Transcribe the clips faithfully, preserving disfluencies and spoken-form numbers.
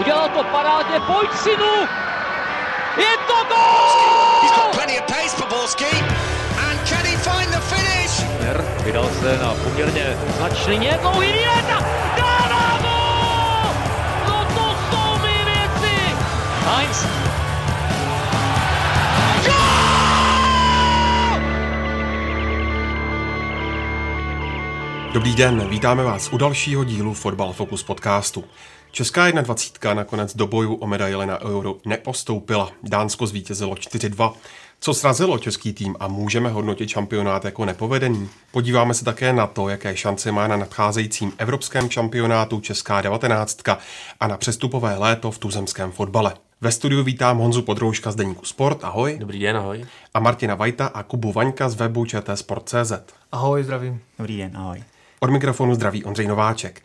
Udělal to parádně Pojčinu. Je to gól! Vydal se na poměrně značně dlouhý výlet a dává gól! No to jsou mi věci! Heinz. Dobrý den, vítáme vás u dalšího dílu Fotbal fokus podcastu. Česká dvacítka nakonec do boju o medaile na Euro nepostoupila. Dánsko zvítězilo čtyři dva. Co srazilo český tým a můžeme hodnotit šampionát jako nepovedený? Podíváme se také na to, jaké šance má na nadcházejícím evropském šampionátu česká devatenáctka a na přestupové léto v tuzemském fotbale. Ve studiu vítám Honzu Podrouška z Deníku Sport, ahoj. Dobrý den, ahoj. A Martina Vajta a Kubu Vaňka z webu cé té sport tečka cé zet. Ahoj, zdravím. Dobrý den, ahoj. Od mikrofonu zdraví Ondřej Nováček.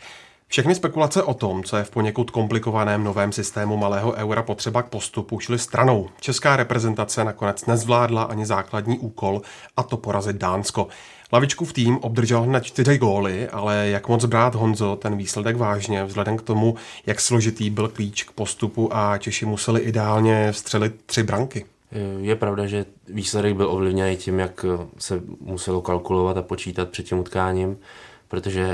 Všechny spekulace o tom, co je v poněkud komplikovaném novém systému malého eura potřeba k postupu, šly stranou. Česká reprezentace nakonec nezvládla ani základní úkol, a to porazit Dánsko. Lavičkův tým obdržel hned čtyři góly, ale jak moc brát, Honzo, ten výsledek vážně, vzhledem k tomu, jak složitý byl klíč k postupu a Češi museli ideálně vstřelit tři branky? Je pravda, že výsledek byl ovlivněn tím, jak se muselo kalkulovat a počítat před tím utkáním, protože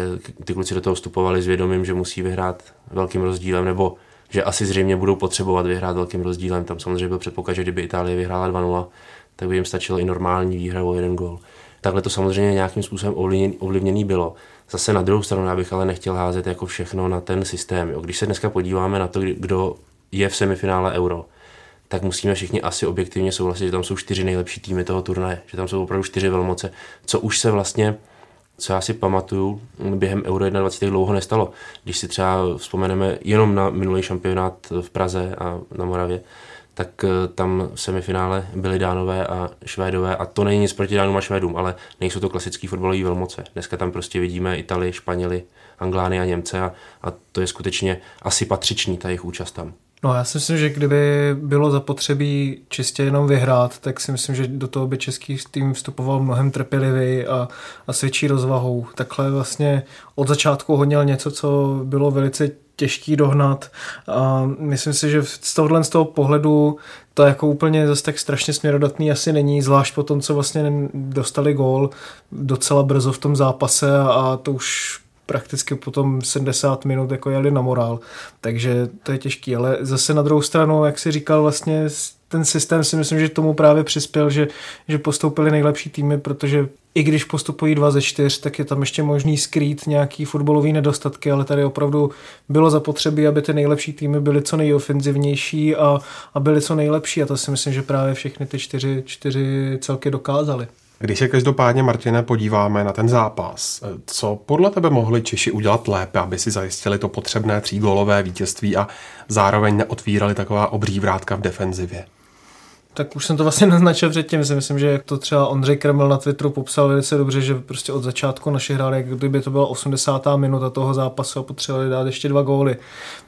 ty kluci do toho vstupovali s vědomím, že musí vyhrát velkým rozdílem, nebo že asi zřejmě budou potřebovat vyhrát velkým rozdílem. Tam samozřejmě byl předpoklad, že kdyby Itálie vyhrála dva nula, tak by jim stačilo i normální výhra o jeden gól. Takhle to samozřejmě nějakým způsobem ovlivněný bylo. Zase na druhou stranu já bych ale nechtěl házet jako všechno na ten systém. Když se dneska podíváme na to, kdo je v semifinále Euro, tak musíme všichni asi objektivně souhlasit, že tam jsou čtyři nejlepší týmy toho turnaje, že tam jsou opravdu čtyři velmoce, co už se vlastně co já si pamatuju, během Euro dvacet jedna dlouho nestalo. Když si třeba vzpomeneme jenom na minulý šampionát v Praze a na Moravě, tak tam v semifinále byly Dánové a Švédové a to není nic proti Dánům a Švédům, ale nejsou to klasický fotbalový velmoce. Dneska tam prostě vidíme Itali, Španěli, Anglány a Němce a, a to je skutečně asi patřičný ta jejich účast tam. No já si myslím, že kdyby bylo zapotřebí čistě jenom vyhrát, tak si myslím, že do toho by český tým vstupoval mnohem trpělivěji a, a s větší rozvahou. Takhle vlastně od začátku honil něco, co bylo velice těžký dohnat a myslím si, že z tohohle z toho pohledu to jako úplně zase tak strašně směrodatný asi není, zvlášť po tom, co vlastně dostali gól docela brzo v tom zápase a, a to už prakticky potom sedmdesát minut jako jeli na morál, takže to je těžký, ale zase na druhou stranu, jak si říkal, vlastně ten systém si myslím, že tomu právě přispěl, že, že postoupili nejlepší týmy, protože i když postupují dva ze čtyř, tak je tam ještě možný skrýt nějaký fotbalový nedostatky, ale tady opravdu bylo zapotřebí, aby ty nejlepší týmy byly co nejofenzivnější a, a byly co nejlepší a to si myslím, že právě všechny ty čtyři, čtyři celky dokázaly. Když se každopádně, Martine, podíváme na ten zápas, co podle tebe mohli Češi udělat lépe, aby si zajistili to potřebné třígólové vítězství a zároveň neotvírali taková obří vrátka v defenzivě? Tak už jsem to vlastně naznačil předtím, si myslím, že jak to třeba Ondřej Krmel na Twitteru popsal velice dobře, že prostě od začátku naši hráli, jak kdyby to byla osmdesátá minuta toho zápasu a potřebovali dát ještě dva góly,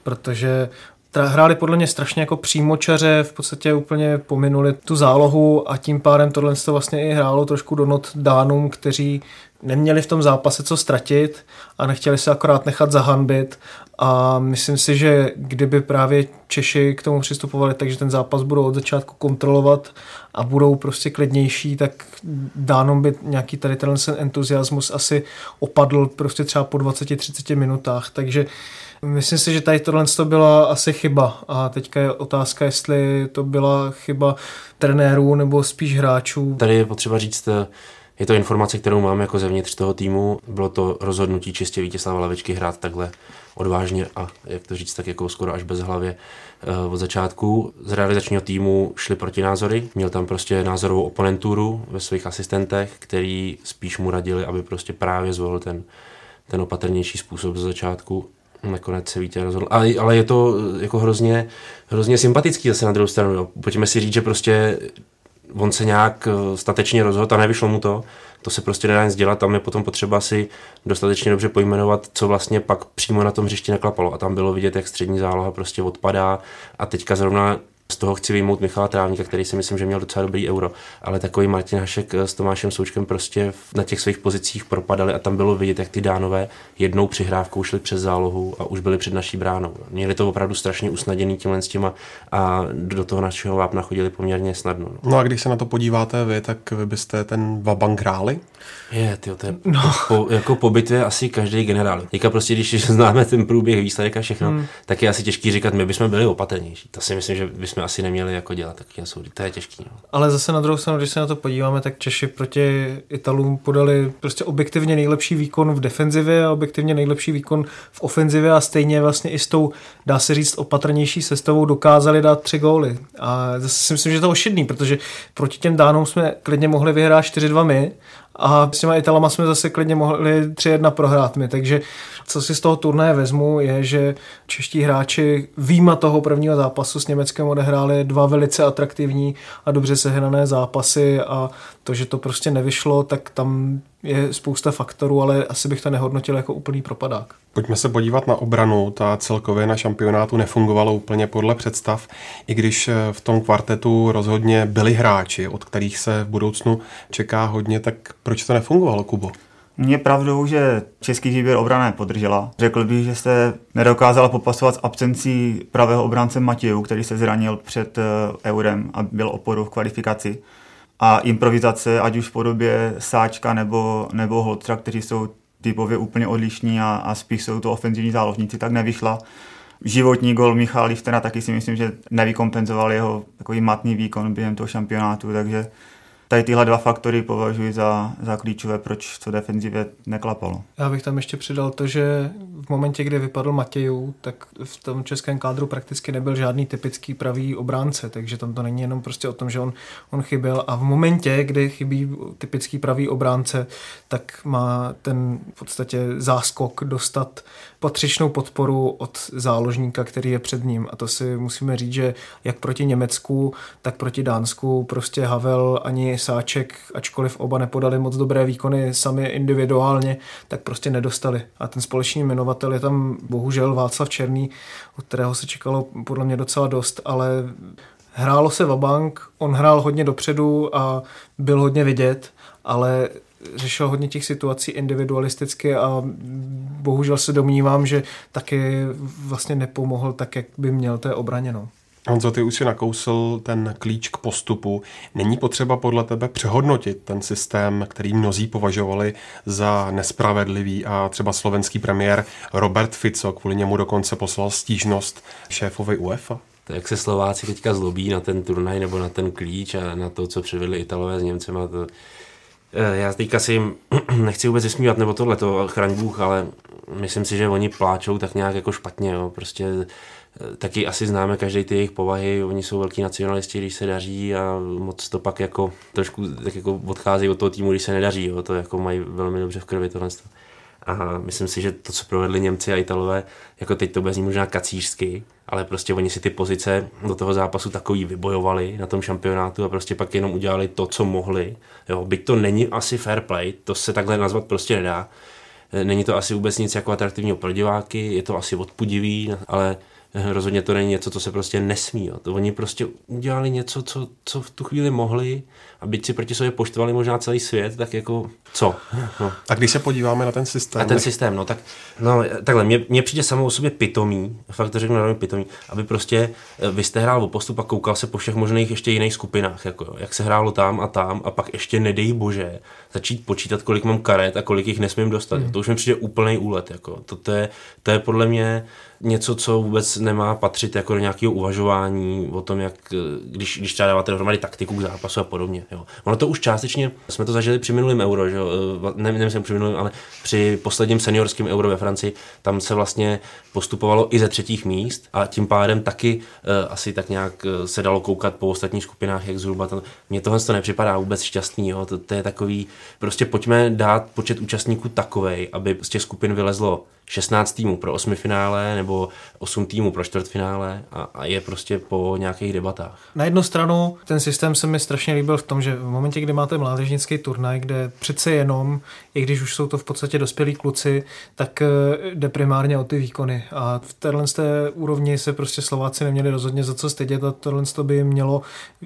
protože hráli podle mě strašně jako přímočaře, v podstatě úplně pominuli tu zálohu a tím pádem tohle se to vlastně i hrálo trošku do not Dánům, kteří neměli v tom zápase co ztratit a nechtěli se akorát nechat zahanbit a myslím si, že kdyby právě Češi k tomu přistupovali, takže ten zápas budou od začátku kontrolovat a budou prostě klidnější, tak Dánům by nějaký tady ten entuziasmus asi opadl prostě třeba po dvaceti třiceti minutách, takže myslím si, že tady tohle byla asi chyba a teďka je otázka, jestli to byla chyba trenérů nebo spíš hráčů. Tady je potřeba říct, je to informace, kterou mám jako zevnitř toho týmu. Bylo to rozhodnutí čistě Vítězslava Lavičky hrát takhle odvážně a jak to říct, tak jako skoro až bez hlavě od začátku. Z realizačního týmu šly protinázory, měl tam prostě názorovou oponenturu ve svých asistentech, který spíš mu radili, aby prostě právě zvolil ten, ten opatrnější způsob ze začátku. Nakonec se Vítěz rozhodl, ale, ale je to jako hrozně, hrozně sympatický zase na druhou stranu. Jo. Pojďme si říct, že prostě on se nějak statečně rozhodl a nevyšlo mu to, to se prostě nedá nic dělat, tam je potom potřeba si dostatečně dobře pojmenovat, co vlastně pak přímo na tom hřišti neklapalo a tam bylo vidět, jak střední záloha prostě odpadá a teďka zrovna Z toho chci vyjmout Michala Trávníka, který si myslím, že měl docela dobrý euro, ale takový Martin Hašek s Tomášem Součkem prostě na těch svých pozicích propadali a tam bylo vidět, jak ty Dánové jednou přihrávkou šli přes zálohu a už byli před naší bránou. Měli to opravdu strašně usnaděný tímhle s těma a do toho našeho vápna chodili poměrně snadno. No, no a když se na to podíváte vy, tak vy byste ten vabank hráli? Je, tyjo, to je no. po, jako po bitvě asi každý generál. Teďka prostě, když známe ten průběh, výsledek a všechno, hmm. tak je asi těžký říkat, my bychom byli opatrnější. To si myslím, že bychom asi neměli jako dělat takové soudy. To je těžký. No. Ale zase na druhou stranu, když se na to podíváme, tak Češi proti Italům podali prostě objektivně nejlepší výkon v defenzivě a objektivně nejlepší výkon v ofenzivě a stejně vlastně i s tou, dá se říct, opatrnější sestavou dokázali dát tři góly. A zase si myslím, že to je ošidný, protože proti těm Dánům jsme klidně mohli vyhrát čtyři dva my. A s těma Italama jsme zase klidně mohli tři jedna prohrát my, takže co si z toho turnaje vezmu je, že čeští hráči výjima toho prvního zápasu s Německem odehráli dva velice atraktivní a dobře sehrané zápasy a to, že to prostě nevyšlo, tak tam je spousta faktorů, ale asi bych to nehodnotil jako úplný propadák. Pojďme se podívat na obranu. Ta celkově na šampionátu nefungovala úplně podle představ, i když v tom kvartetu rozhodně byli hráči, od kterých se v budoucnu čeká hodně, tak proč to nefungovalo, Kubo? Mně pravdou, že český výběr obrany podržela. Řekl bych, že se nedokázala popasovat s absencí pravého obránce Matěju, který se zranil před Eurem a byl oporu v kvalifikaci. A improvizace, ať už v podobě Sáčka nebo, nebo Holtra, kteří jsou typově úplně odlišní a, a spíš jsou to ofenzivní záložníci, tak nevyšla. Životní gol Michala Liftera taky si myslím, že nevykompenzoval jeho takový matný výkon během toho šampionátu, takže tady tyhle dva faktory považuji za, za klíčové, proč to defenzivě neklapalo. Já bych tam ještě přidal to, že v momentě, kdy vypadl Matějů, tak v tom českém kádru prakticky nebyl žádný typický pravý obránce, takže tam to není jenom prostě o tom, že on, on chyběl a v momentě, kdy chybí typický pravý obránce, tak má ten v podstatě záskok dostat patřičnou podporu od záložníka, který je před ním a to si musíme říct, že jak proti Německu, tak proti Dánsku prostě Havel ani Sáček, ačkoliv oba nepodali moc dobré výkony sami individuálně, tak prostě nedostali. A ten společný jmenovatel je tam bohužel Václav Černý, od kterého se čekalo podle mě docela dost, ale hrálo se vabank, on hrál hodně dopředu a byl hodně vidět, ale řešil hodně těch situací individualisticky a bohužel se domnívám, že taky vlastně nepomohl tak, jak by měl té obraně. No. Honzo, ty už si nakousl ten klíč k postupu. Není potřeba podle tebe přehodnotit ten systém, který mnozí považovali za nespravedlivý a třeba slovenský premiér Robert Fico kvůli němu dokonce poslal stížnost šéfovi UEFA? Tak jak se Slováci teďka zlobí na ten turnaj nebo na ten klíč a na to, co předvedli Italové s Němcema, to... Já teďka si jim nechci vůbec vysmívat, nebo tohleto, chraň Bůh, ale myslím si, že oni pláčou tak nějak jako špatně, jo. Prostě taky asi známe každej ty jejich povahy, oni jsou velký nacionalisti, když se daří a moc to pak jako trošku tak jako odcházejí od toho týmu, když se nedaří, jo. To jako mají velmi dobře v krvi tohle. A myslím si, že to, co provedli Němci a Italové, jako teď to bez ní možná kacířsky, ale prostě oni si ty pozice do toho zápasu takový vybojovali na tom šampionátu a prostě pak jenom udělali to, co mohli. Jo, byť to není asi fair play, to se takhle nazvat prostě nedá. Není to asi vůbec nic jako atraktivního pro diváky, je to asi odpudivý, ale rozhodně to není něco, co se prostě nesmí. Jo. Oni prostě udělali něco, co, co v tu chvíli mohli a byť si proti sobě poštvali možná celý svět, tak jako co? No. A když se podíváme na ten systém? A ten systém, no tak no, takhle, mě, mě přijde samo o sobě pitomý, fakt to řeknu na mě pitomý, aby prostě vy jste hrál o postup a koukal se po všech možných ještě jiných skupinách, jako jo, jak se hrálo tam a tam a pak ještě nedej bože začít počítat, kolik mám karet a kolik jich nesmím dostat. Mm. To už mi přijde úplnej úlet, jako. To, to, je, to je podle mě něco, co vůbec nemá patřit jako do nějakého uvažování o tom, jak když, když třeba dáváte dohromady taktiku k zápasu a podobně. Jo. Ono to už částečně, jsme to zažili při minulém euro, že jo? Ne, nemyslím při minulém, ale při posledním seniorském euro ve Francii, tam se vlastně postupovalo i ze třetích míst a tím pádem taky e, asi tak nějak se dalo koukat po ostatních skupinách, jak zhruba tam. Mně tohle to nepřipadá vůbec šťastný, jo? To, to je takový, prostě pojďme dát počet účastníků takovej, aby z těch skupin vylezlo šestnáct týmů pro osmifinále nebo osm týmů pro čtvrtfinále a, a je prostě po nějakých debatách. Na jednu stranu ten systém se mi strašně líbil v tom, že v momentě, kdy máte mládežnický turnaj, kde přece jenom, i když už jsou to v podstatě dospělí kluci, tak jde primárně o ty výkony a v téhle té úrovni se prostě Slováci neměli rozhodně za co stydět a tohle by mělo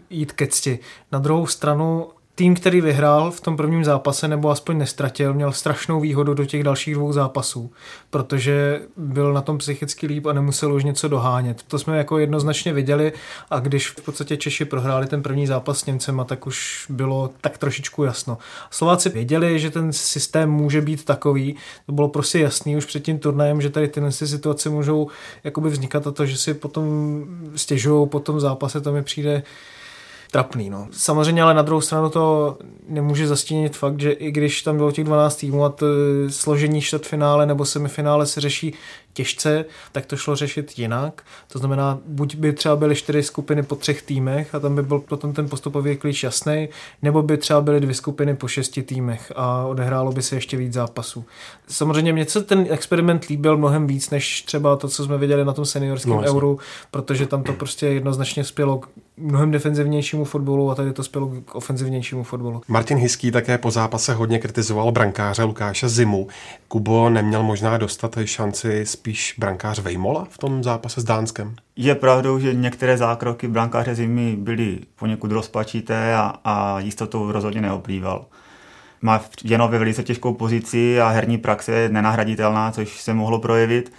jít ke cti. Na druhou stranu tým, který vyhrál v tom prvním zápase nebo aspoň nestratil, měl strašnou výhodu do těch dalších dvou zápasů, protože byl na tom psychicky líp a nemusel už něco dohánět. To jsme jako jednoznačně viděli a když v podstatě Češi prohráli ten první zápas s Němcema, tak už bylo tak trošičku jasno. Slováci věděli, že ten systém může být takový, to bylo prostě jasný už před tím turnajem, že tady tyhle situace můžou jakoby vznikat a to, že si potom stěžujou po tom zápase, to mi přijde trapný, no. Samozřejmě, ale na druhou stranu to nemůže zastínit fakt, že i když tam bylo těch dvanáct týmů a složení čtvrtfinále nebo semifinále se řeší těžce, tak to šlo řešit jinak. To znamená, buď by třeba byly čtyři skupiny po třech týmech a tam by byl potom ten postupový klíč jasný, nebo by třeba byly dvě skupiny po šesti týmech a odehrálo by se ještě víc zápasů. Samozřejmě mě se ten experiment líbil mnohem víc, než třeba to, co jsme viděli na tom seniorském no, euru, protože tam to prostě jednoznačně spělo k mnohem defenzivnějšímu fotbalu a tady to spělo k ofenzivnějšímu fotbalu. Martin Hiský také po zápase hodně kritizoval brankáře Lukáše Zimu. Kubo, neměl možná dostat šanci spíš brankář Vejmola v tom zápase s Dánskem? Je pravdou, že některé zákroky brankáře Zimy byly poněkud rozpačité a, a jistotou rozhodně neoplýval. Má jenom ve velice těžkou pozici a herní praxe je nenahraditelná, což se mohlo projevit.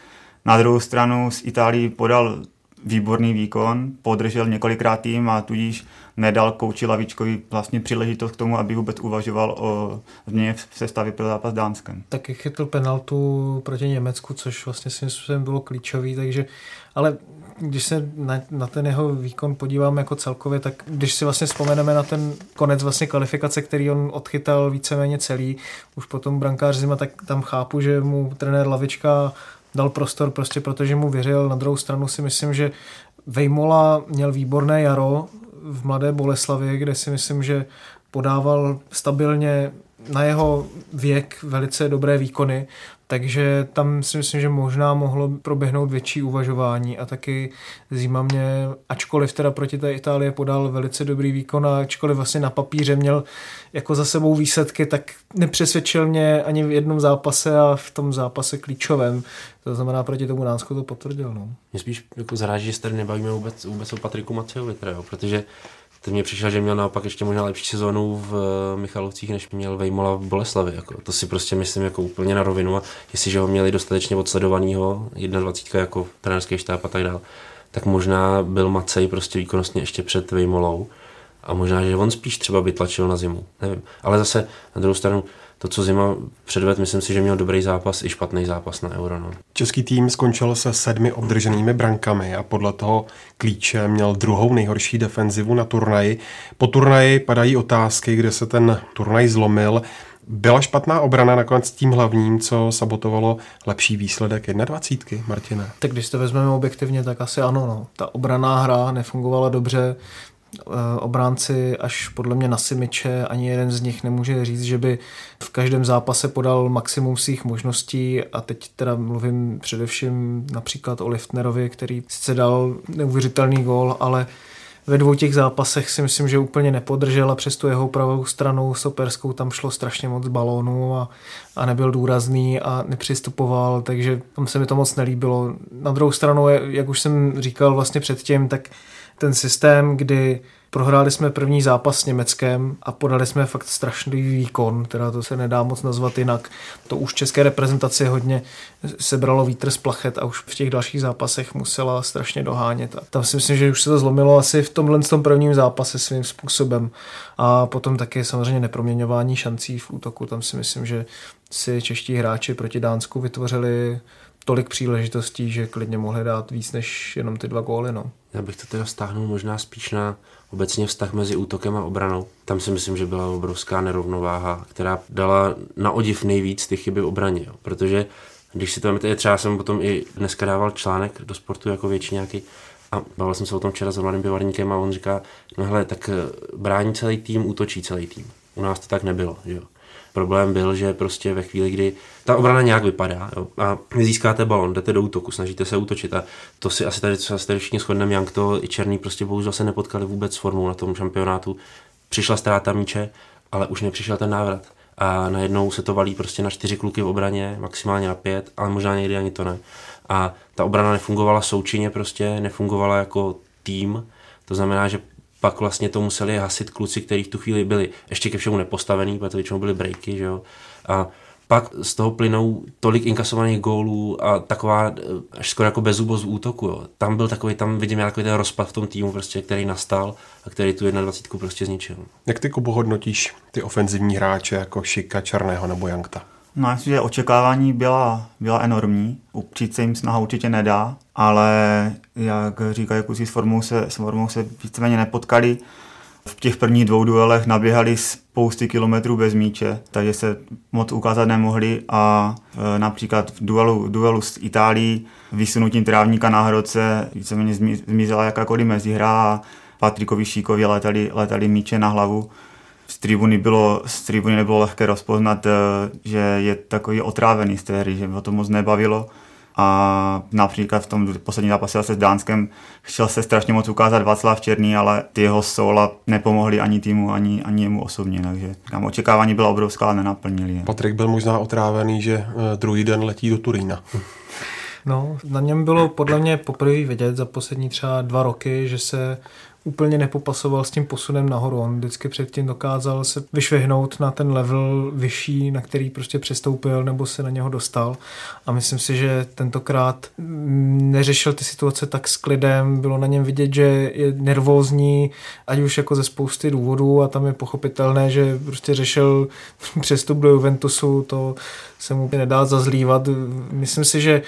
Na druhou stranu z Itálii podal výborný výkon, podržel několikrát tým a tudíž nedal kouči Lavičkovi vlastně příležitost k tomu, aby vůbec uvažoval o změně v sestavě pro zápas s Dánskem. Taky chytl penaltu proti Německu, což vlastně svým způsobem bylo klíčový, takže ale když se na, na ten jeho výkon podíváme jako celkově, tak když si vlastně vzpomeneme na ten konec vlastně kvalifikace, který on odchytal víceméně celý, už potom brankář Zima, tak tam chápu, že mu trenér Lavička dal prostor prostě, protože mu věřil. Na druhou stranu si myslím, že Vejmola měl výborné jaro v Mladé Boleslavi, kde si myslím, že podával stabilně na jeho věk velice dobré výkony, takže tam si myslím, že možná mohlo proběhnout větší uvažování a taky Zima mě, ačkoliv teda proti té Itálii podal velice dobrý výkon a ačkoliv vlastně na papíře měl jako za sebou výsledky, tak nepřesvědčil mě ani v jednom zápase a v tom zápase klíčovém. To znamená, proti tomu Dánsku to potvrdil. No. Mě spíš jako zaráží, že se tady nebavíme vůbec, vůbec o Patriku Macejovi, protože teď mě přišel, že měl naopak ještě možná lepší sezónu v Michalovcích, než měl Vejmola v Boleslavi. Jako, to si prostě myslím jako úplně na rovinu. A jestliže ho měli dostatečně odsledovanýho, dvacet jedna jako trenérský štáb a tak dál, tak možná byl Macej prostě výkonnostně ještě před Vejmolou. A možná, že on spíš třeba by tlačil na Zimu. Nevím. Ale zase na druhou stranu to, co Zima předved, myslím si, že měl dobrý zápas i špatný zápas na Euro. No. Český tým skončil se sedmi obdrženými brankami a podle toho klíče měl druhou nejhorší defenzivu na turnaji. Po turnaji padají otázky, kde se ten turnaj zlomil. Byla špatná obrana nakonec tím hlavním, co sabotovalo lepší výsledek dvacet jedna, Martine? Tak když to vezmeme objektivně, tak asi ano. No. Ta obranná hra nefungovala dobře. Obránci až podle mě na Simiče, ani jeden z nich nemůže říct, že by v každém zápase podal maximum svých možností a teď teda mluvím především například o Liftnerovi, který sice dal neuvěřitelný gól, ale ve dvou těch zápasech si myslím, že úplně nepodržel a přes tu jeho pravou stranu souperskou tam šlo strašně moc balónů a, a nebyl důrazný a nepřistupoval, takže tam se mi to moc nelíbilo. Na druhou stranu, jak už jsem říkal vlastně předtím, tak ten systém, kdy prohráli jsme první zápas s Německem a podali jsme fakt strašný výkon, teda to se nedá moc nazvat jinak. To už české reprezentaci hodně sebralo vítr z plachet a už v těch dalších zápasech musela strašně dohánět. A tam si myslím, že už se to zlomilo asi v tomhle tom prvním zápase svým způsobem. A potom taky samozřejmě neproměňování šancí v útoku. Tam si myslím, že si čeští hráči proti Dánsku vytvořili tolik příležitostí, že klidně mohli dát víc než jenom ty dva góly. No. Já bych to teda stáhnul možná spíš na obecně vztah mezi útokem a obranou. Tam si myslím, že byla obrovská nerovnováha, která dala na odiv nejvíc ty chyby v obraně. Jo. Protože když si to pamatujete, třeba jsem potom i dneska dával článek do sportu jako většiňáky a bavil jsem se o tom včera s mladým pivarníkem a on říká, no hele, tak brání celý tým, útočí celý tým. U nás to tak nebylo, že jo. Problém byl, že prostě ve chvíli, kdy ta obrana nějak vypadá, jo, a získáte balon, jdete do útoku, snažíte se útočit a to si asi tady, co se tady všichni shodneme, Jank to i Černý prostě bohužel se nepotkali vůbec s formou na tom šampionátu. Přišla ztráta míče, ale už nepřišel ten návrat. A najednou se to valí prostě na čtyři kluky v obraně, maximálně na pět, ale možná někdy ani to ne. A ta obrana nefungovala součinně prostě, nefungovala jako tým, to znamená, že pak vlastně to museli hasit kluci, kteří v tu chvíli byli ještě ke všemu nepostavený, protože většinou byly breaky, že jo. A pak z toho plynou tolik inkasovaných gólů a taková až skoro jako bezubost v útoku, jo. Tam byl takový, tam vidím já takový ten rozpad v tom týmu prostě, který nastal a který tu jednadvacítku prostě zničil. Jak ty, Kubo, hodnotíš ty ofenzivní hráče jako Šika, Černého nebo Jankta? No, já myslím, že očekávání byla, byla enormní. Upřít se jim snaha určitě nedá, ale jak říkají kluci, s formou se, s formou se víceméně nepotkali. V těch prvních dvou duelech naběhali spousty kilometrů bez míče, takže se moc ukázat nemohli a e, například v duelu, duelu s Itálií vysunutím Trávníka na hroce víceméně zmizela jakákoliv mezihra a Patrikovi Šíkovi letali, letali míče na hlavu. Z tribuny, bylo, z tribuny nebylo lehké rozpoznat, že je takový otrávený z té hry, že ho to moc nebavilo. A například v tom poslední zápase se s Dánskem chtěl se strašně moc ukázat Václav Černý, ale ty jeho soula nepomohly ani týmu, ani, ani jemu osobně. Takže tam očekávání byla obrovská, ale nenaplnili je. Patrik byl možná otrávený, že druhý den letí do Turína. No, na něm bylo podle mě poprvé vidět za poslední třeba dva roky, že se úplně nepopasoval s tím posunem nahoru. On vždycky předtím dokázal se vyšvihnout na ten level vyšší, na který prostě přestoupil nebo se na něho dostal. A myslím si, že tentokrát neřešil ty situace tak s klidem. Bylo na něm vidět, že je nervózní, ať už jako ze spousty důvodů, a tam je pochopitelné, že prostě řešil přestup do Juventusu. To se mu nedá zazlívat. Myslím si, že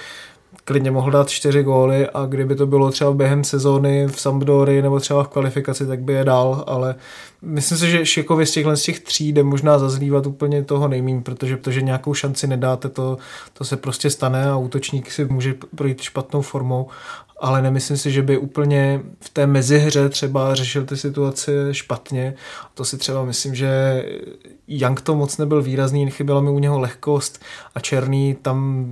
klidně mohl dát čtyři góly a kdyby to bylo třeba během sezóny v Sampdorii nebo třeba v kvalifikaci, tak by je dal, ale myslím si, že Šikovi z těchhle z těch tří jde možná zazlívat úplně toho nejméně, protože, protože nějakou šanci nedáte, to, to se prostě stane a útočník si může projít špatnou formou, ale nemyslím si, že by úplně v té mezihře třeba řešil ty situace špatně. To si třeba myslím, že Jank to moc nebyl výrazný, chyběla mi u něho lehkost a Černý tam...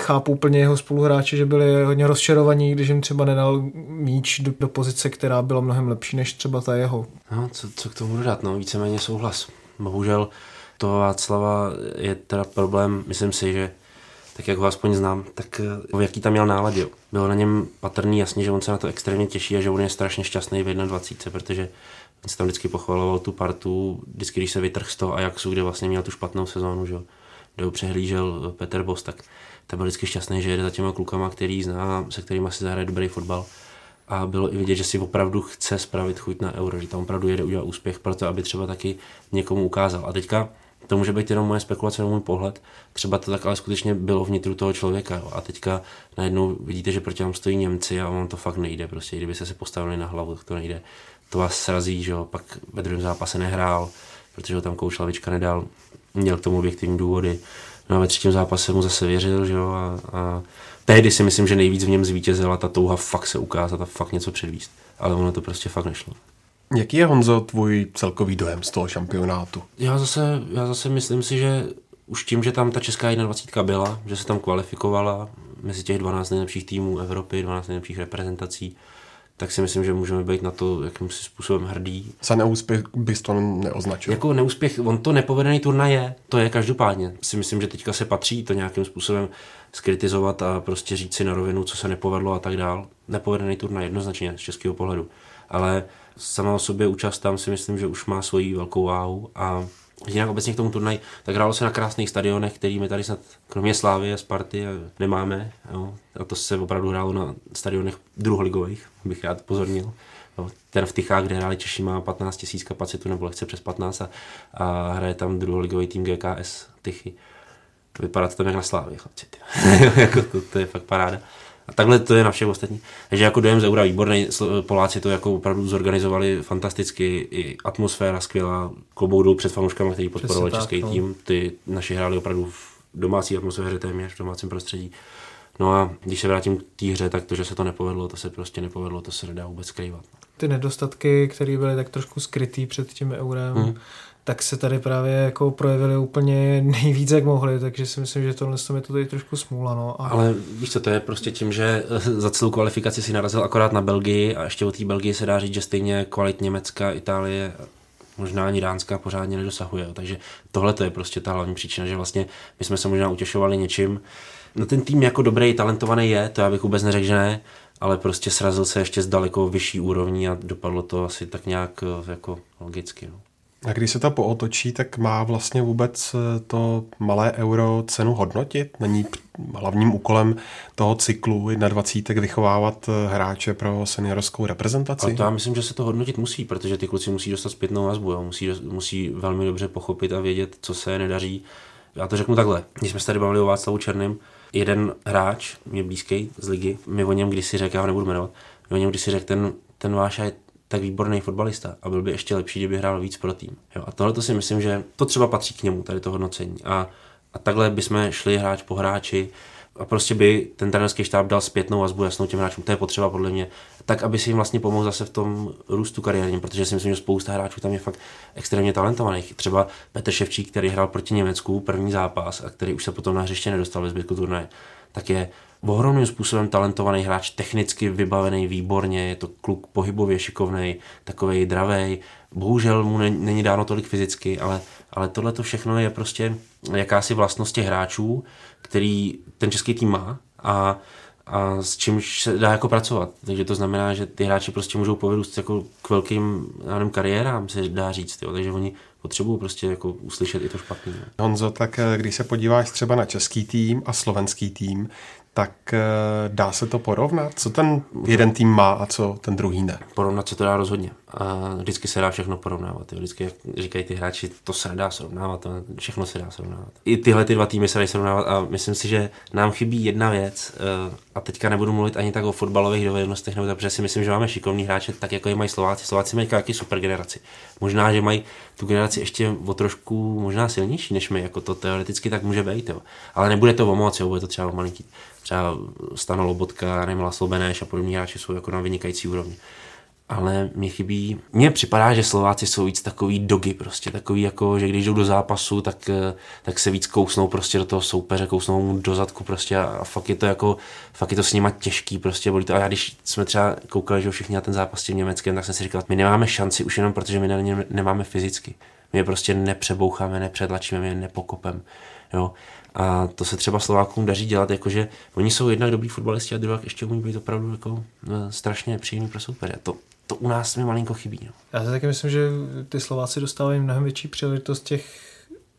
Chápu úplně jeho spoluhráče, že byli hodně rozčarovaní, když jim třeba nedal míč do, do pozice, která byla mnohem lepší než třeba ta jeho. No, co, co k tomu dodat? No, víceméně souhlas. Bohužel to Václava je teda problém, myslím si, že tak jak ho aspoň znám, tak jaký tam měl nálad, jo. Bylo na něm patrný jasně, že on se na to extrémně těší a že on je strašně šťastný v dvacítce jedna, protože on se tam vždycky pochvaloval tu partu, vždycky, když se vytrhl z toho Ajaxu, kde vlastně měl tu špatnou sezónu, že jo, kde ho přehlížel Petr Bos, tak ten byl vždycky šťastný, že jede za těma klukama, který zná, se kterýma si zahraje dobrý fotbal. A bylo i vidět, že si opravdu chce spravit chuť na Euro, že tam opravdu jede udělat úspěch pro to, aby třeba taky někomu ukázal. A teďka to může být jenom moje spekulace, můj pohled, třeba to tak ale skutečně bylo vnitru toho člověka. Jo. A teďka najednou vidíte, že proti vám stojí Němci a on to fakt nejde. Prostě kdyby se se postavili na hlavu, tak to nejde. To vás srazí, že jo, pak ve druhém zápase nehrál, protože ho tam kouč Lavička nedal, měl k tomu objektivní důvody. No a ve třetím zápase mu zase věřil, že jo, a, a tehdy si myslím, že nejvíc v něm zvítězila ta touha fakt se ukázat a fakt něco předvíst, ale ono to prostě fakt nešlo. Jaký je, Honzo, tvůj celkový dojem z toho šampionátu? Já zase, já zase myslím si, že už tím, že tam ta česká dvacítka jedna byla, že se tam kvalifikovala mezi těch dvanáct nejlepších týmů Evropy, dvanáct nejlepších reprezentací, tak si myslím, že můžeme být na to jakým způsobem hrdý. Za neúspěch bys to neoznačil? Jako neúspěch, on to nepovedený turnaj je, to je každopádně. Si myslím, že teďka se patří to nějakým způsobem skritizovat a prostě říct si na rovinu, co se nepovedlo a tak dál. Nepovedený turnaj jednoznačně z českého pohledu. Ale sama o sobě účast tam si myslím, že už má svoji velkou váhu a jinak obecně k tomu turnaj, tak hrálo se na krásných stadionech, který my tady snad kromě Slavie a Sparty nemáme. Jo. A to se opravdu hrálo na stadionech druholigových, bych rád pozornil. Jo. Ten v Tychách, kde hráli Češi, má patnáct tisíc kapacitu nebo lehce přes patnáct a, a hraje tam druholigový tým G K S Tychy. To vypadá to tam jak na Slavii, chlapci. to, to je fakt paráda. A takhle to je na všech ostatní. Takže jako dojem z Eura výborný, Poláci to jako opravdu zorganizovali fantasticky, i atmosféra skvělá, klobouk dolů před fanouškama, který podporovali tak, český no. tým, ty naši hráli opravdu v domácí atmosféře téměř, v domácím prostředí. No a když se vrátím k té hře, tak to, že se to nepovedlo, to se prostě nepovedlo, to se nedá vůbec skrývat. Ty nedostatky, které byly tak trošku skrytý před tím Eurem, hmm. tak se tady právě jako projevili úplně nejvíc, jak mohli, takže si myslím, že tohle je to tady trošku smůla. No. A... Ale víš co, to je prostě tím, že za celou kvalifikaci si narazil akorát na Belgii a ještě o té Belgii se dá říct, že stejně kvalit Německa, Itálie, možná ani Dánska pořádně nedosahuje. Takže tohle to je prostě ta hlavní příčina, že vlastně my jsme se možná utěšovali něčím. No ten tým jako dobrý, talentovaný je, to já bych vůbec neřekl, že ne, ale prostě srazil se ještě s daleko vyšší úrovní a dopadlo to asi tak nějak jako logicky. No. A když se ta pootočí, tak má vlastně vůbec to malé euro cenu hodnotit? Není hlavním úkolem toho cyklu dvacet jedna vychovávat hráče pro seniorskou reprezentaci? Ale to já myslím, že se to hodnotit musí, protože ty kluci musí dostat zpětnou vazbu, jo? Musí, musí velmi dobře pochopit a vědět, co se nedaří. Já to řeknu takhle, když jsme se tady bavili o Václavu Černým, jeden hráč, mě blízký z ligy, mi o něm kdysi řekl, já ho nebudu jmenovat, mi o něm kdysi řekl, ten, ten Váša je tak výborný fotbalista a byl by ještě lepší, kdyby hrál víc pro tým. Jo, a tohle to si myslím, že to třeba patří k němu, tady to hodnocení. A, a takhle bychom šli hráč po hráči a prostě by ten trenerský štáb dal zpětnou vazbu jasnou těm hráčům, to je potřeba podle mě, tak aby si jim vlastně pomohl zase v tom růstu kariérním, protože si myslím, že spousta hráčů tam je fakt extrémně talentovaných. Třeba Petr Ševčík, který hrál proti Německu první zápas a který už se potom na hřiště nedostal ve zbytku turnaje, tak je ohromným způsobem talentovaný hráč, technicky vybavený výborně, je to kluk pohybově šikovnej, takovej dravej, bohužel mu není dáno tolik fyzicky, ale, ale tohle to všechno je prostě jakási vlastnost těch hráčů, který ten český tým má a, a s čímž se dá jako pracovat. Takže to znamená, že ty hráči prostě můžou povyrůst jako k velkým nevím, kariérám, se dá říct, jo. Takže oni potřebuju prostě jako uslyšet i to špatný. Honzo, tak když se podíváš třeba na český tým a slovenský tým, tak dá se to porovnat? Co ten jeden tým má a co ten druhý ne? Porovnat se to dá rozhodně. A vždycky se dá všechno porovnávat. Jo. Vždycky říkají ty hráči, to se dá srovnávat, všechno se dá srovnávat. I tyhle ty dva týmy se dají srovnávat a myslím si, že nám chybí jedna věc a teďka nebudu mluvit ani tak o fotbalových dovednostech, nebo tak, protože si myslím, že máme šikovný hráče, tak jako je mají Slováci. Slováci mají taky super generaci. Možná, že mají tu generaci ještě o trošku možná silnější než my, jako to teoreticky tak může být, jo. Ale nebude to o moc, jo, bude to třeba o malinký. Třeba Stano Lobotka, Nemila Slobeneš a podobní hráči jsou jako na vynikající úrovni. Ale mě chybí, mně připadá, že Slováci jsou víc takový dogy prostě, takový jako, že když jdou do zápasu, tak, tak se víc kousnou prostě do toho soupeře, kousnou mu do zadku prostě a, a fakt je to jako, fakt je to s nima těžký prostě, bolí to. A já když jsme třeba koukali, že všichni na ten zápas tím Německém, tak jsem si říkal, my nemáme šanci už jenom, protože my ne, nemáme fyzicky. My je prostě nepřeboucháme, nepředlačíme, my je nepokopeme, jo. A to se třeba Slovákům daří dělat, jakože oni jsou jednak dobrý fotbalisti a druhak ještě umí být opravdu jako strašně příjemný pro soupeře. To, to u nás mi malinko chybí. No. Já si taky myslím, že ty Slováci dostávají mnohem větší příležitost těch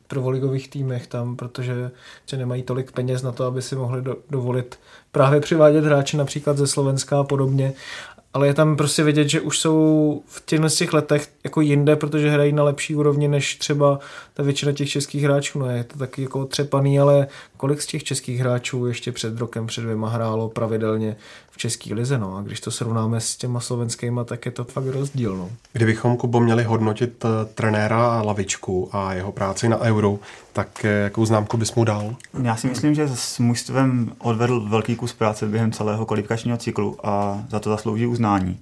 prvoligových týmech tam, protože nemají tolik peněz na to, aby si mohli do, dovolit právě přivádět hráče například ze Slovenska a podobně. Ale je tam prostě vidět, že už jsou v těchto těch letech jako jinde, protože hrají na lepší úrovni než třeba ta většina těch českých hráčů. No je to taky jako třepaný, ale kolik z těch českých hráčů ještě před rokem, před dvěma hrálo pravidelně v český lize. No? A když to srovnáme s těma slovenskýma, tak je to fakt rozdíl. No? Kdybychom, Kubo, měli hodnotit trenéra Lavičku a jeho práci na Euro, tak jakou známku bys mu dal? Já si myslím, že s mužstvem odvedl velký kus práce během celého kvalifikačního cyklu a za to zaslouží uznání.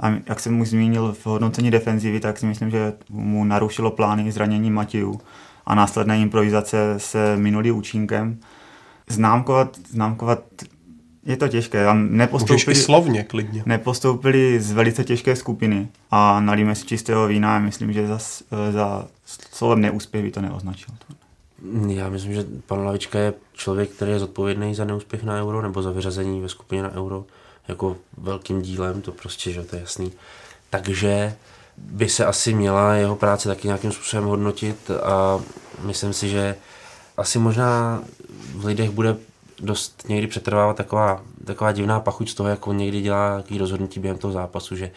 A jak jsem už zmínil v hodnocení defenzivy, tak si myslím, že mu narušilo plány zranění Matěju a následné improvizace se minulým účinkem. Známkovat, známkovat je to těžké. Nepostoupili, slovně, klidně. Nepostoupili z velice těžké skupiny a nalíme si čistého vína a myslím, že za, za slovem neúspěch by to neoznačil. Já myslím, že pan Lavička je člověk, který je zodpovědný za neúspěch na Euro nebo za vyřazení ve skupině na Euro jako velkým dílem, to prostě, že to je jasný. Takže by se asi měla jeho práce taky nějakým způsobem hodnotit a myslím si, že asi možná v lidech bude dost někdy přetrvávat taková, taková divná pachuť z toho, jak on někdy dělá takový rozhodnutí během toho zápasu, že,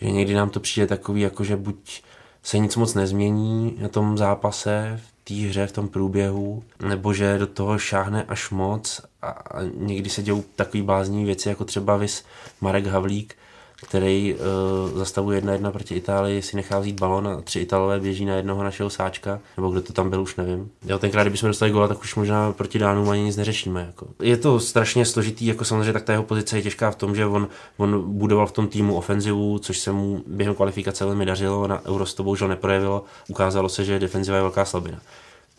že někdy nám to přijde takový, jako že buď se nic moc nezmění na tom zápase, v té hře, v tom průběhu, nebo že do toho šáhne až moc a, a někdy se dějou takový blázní věci, jako třeba vys Marek Havlík, který uh, zastavuje jedna jedna proti Itálii, si nechá vzít balon a tři Italové běží na jednoho našeho sáčka, nebo kdo to tam byl, už nevím. Jo, tenkrát, kdybychom dostali góla, tak už možná proti Dánům ani nic neřešíme. Jako. Je to strašně složitý, jako samozřejmě tak ta jeho pozice je těžká v tom, že on, on budoval v tom týmu ofenzivu, což se mu během kvalifikace velmi dařilo, na Euro to bohužel neprojevilo, ukázalo se, že defenziva je velká slabina.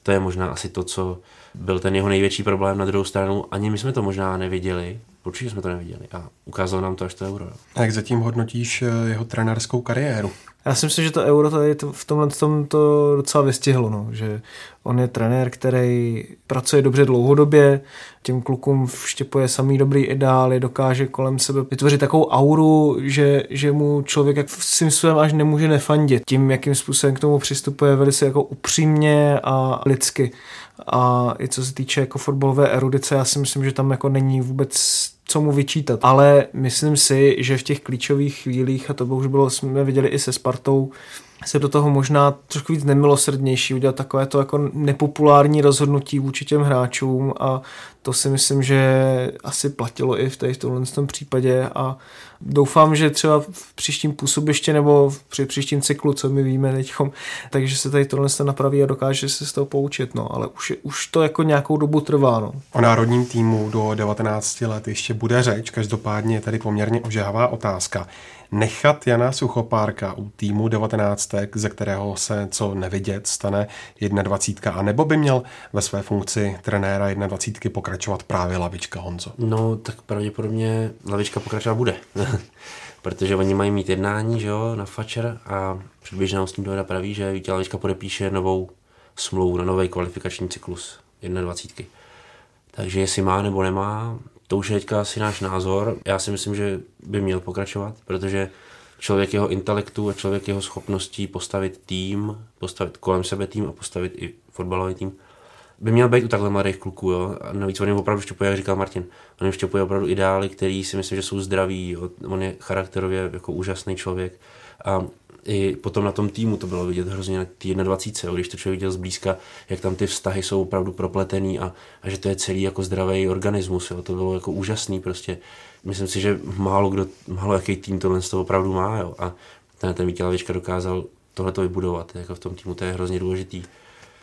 To je možná asi to, co byl ten jeho největší problém. Na druhou stranu, ani my jsme to možná neviděli, určitě jsme to neviděli a ukázalo nám to až to Euro. A jak zatím hodnotíš jeho trenérskou kariéru? Já si myslím, že to Euro tady v tomhle tom to docela vystihlo, no. Že on je trenér, který pracuje dobře dlouhodobě, těm klukům vštěpuje samý dobrý ideál, dokáže kolem sebe vytvořit takovou auru, že, že mu člověk jak svým způsobem až nemůže nefandit. Tím, jakým způsobem k tomu přistupuje, velice jako upřímně a lidsky. A i co se týče jako fotbalové erudice, já si myslím, že tam jako není vůbec co mu vyčítat. Ale myslím si, že v těch klíčových chvílích, a to už bylo, jsme viděli i se Spartou, se do toho možná trošku víc nemilosrdnější, udělat takové to jako nepopulární rozhodnutí vůči těm hráčům, a to si myslím, že asi platilo i v, tady, v tomhle tom případě, a doufám, že třeba v příštím působiště nebo při příštím cyklu, co my víme teďkom, takže se tady tohle napraví a dokáže se z toho poučit, no, ale už, už to jako nějakou dobu trvá, no. O národním týmu do devatenácti let ještě bude řeč, každopádně je tady poměrně ožává otázka. Nechat Jana Suchopárka u týmu devatenáctek, ze kterého se co nevidět stane jednadvacítka, anebo by měl ve své funkci trenéra jednadvacítky pokračovat právě Lavička, Honzo? No, tak pravděpodobně Lavička pokračovat bude, protože oni mají mít jednání, že jo, na fačer, a předběžná ústní dohoda praví, že Vítěz Lavička podepíše novou smlouvu na nový kvalifikační cyklus jednadvacítky. Takže jestli má nebo nemá, to už je teďka asi náš názor. Já si myslím, že by měl pokračovat, protože člověk jeho intelektu a člověk jeho schopností postavit tým, postavit kolem sebe tým a postavit i fotbalový tým, by měl být u takhle mladých kluků. Jo? A navíc on jim opravdu štěpuje, jak říkal Martin, on jim štěpuje opravdu ideály, který si myslím, že jsou zdraví. Jo? On je charakterově jako úžasný člověk. A i potom na tom týmu to bylo vidět hrozně na té jednadvacítce, když to člověk viděl zblízka, jak tam ty vztahy jsou opravdu propletený a, a že to je celý jako zdravý organismus, jo. To bylo jako úžasný prostě. Myslím si, že málo kdo, málo jaký tým tohle z toho opravdu má, jo. A ten, ten Vítěz Lavička dokázal tohleto vybudovat, jako v tom týmu, to je hrozně důležitý.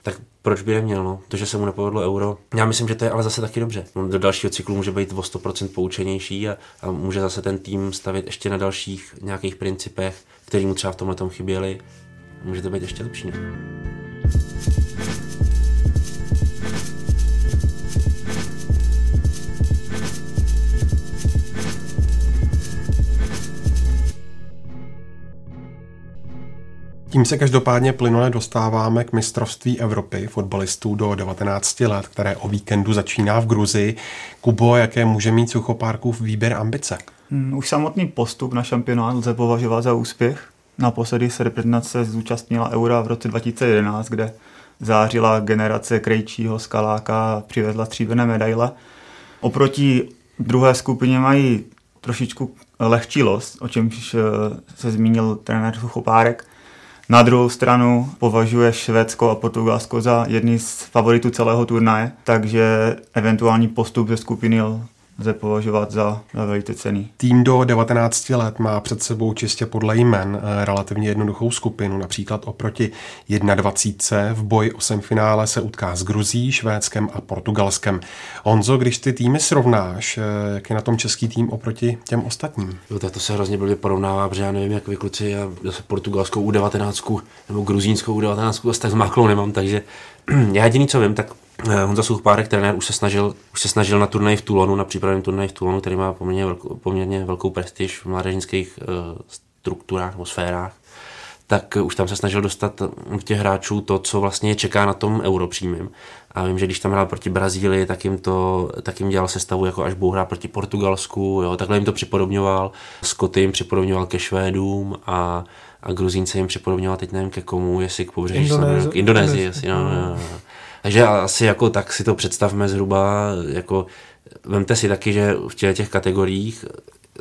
Tak proč by neměl, no? To, že se mu nepovedlo Euro, já myslím, že to je ale zase taky dobře. On do dalšího cyklu může být o sto procent poučenější a, a může zase ten tým stavět ještě na dalších nějakých principech, který mu třeba v tomhle tom chyběly. Může to být ještě lepší. Ne? Tím se každopádně plynule dostáváme k mistrovství Evropy fotbalistů do devatenácti let, které o víkendu začíná v Gruzii. Kubo, jaké může mít Suchopárkův výběr ambice? Už samotný postup na šampionát lze považovat za úspěch. Naposledy se reprezentace zúčastnila Eura v roce dva tisíce jedenáct, kde zářila generace Krejčího, Skaláka a přivezla stříbrné medaile. Oproti druhé skupině mají trošičku lehčí los, o čemž se zmínil trenér Suchopárek. Na druhou stranu považuje Švédsko a Portugalsko za jedny z favoritů celého turnaje, takže eventuální postup ze skupiny lze považovat za, za velice cenný. Tým do devatenácti let má před sebou čistě podle jmen relativně jednoduchou skupinu, například oproti jednadvacítce v boji o semifinále se utká s Gruzií, Švédskem a Portugalskem. Honzo, když ty týmy srovnáš, jak je na tom český tým oproti těm ostatním? Jo, tak to se hrozně blbě porovnává, protože já nevím, jak vy kluci, já zase portugalskou U devatenáct nebo gruzínskou U devatenáct asi tak zmáklou nemám, takže já jediný, co vím, tak Honza Suchopárek, trenér, už se snažil, už se snažil na turnaji v Toulonu, na přípravném turnaji v Toulonu, který má poměrně velkou, poměrně velkou prestiž v mládežnických uh, strukturách nebo sférách, tak už tam se snažil dostat těch hráčů to, co vlastně čeká na tom Euro přímým. A vím, že když tam hrál proti Brazílii, tak jim, to, tak jim dělal sestavu, jako až budou hrát proti Portugalsku, jo, takhle jim to připodobňoval, Skoty jim připodobňoval ke Švédům a, a Gruzínce jim připodobňoval, teď nevím ke komu, jestli k pobřeží Indonézi, k Indonésii, jestli, no, no, no. Takže asi jako tak si to představme zhruba, jako vemte si taky, že v těch, těch kategoriích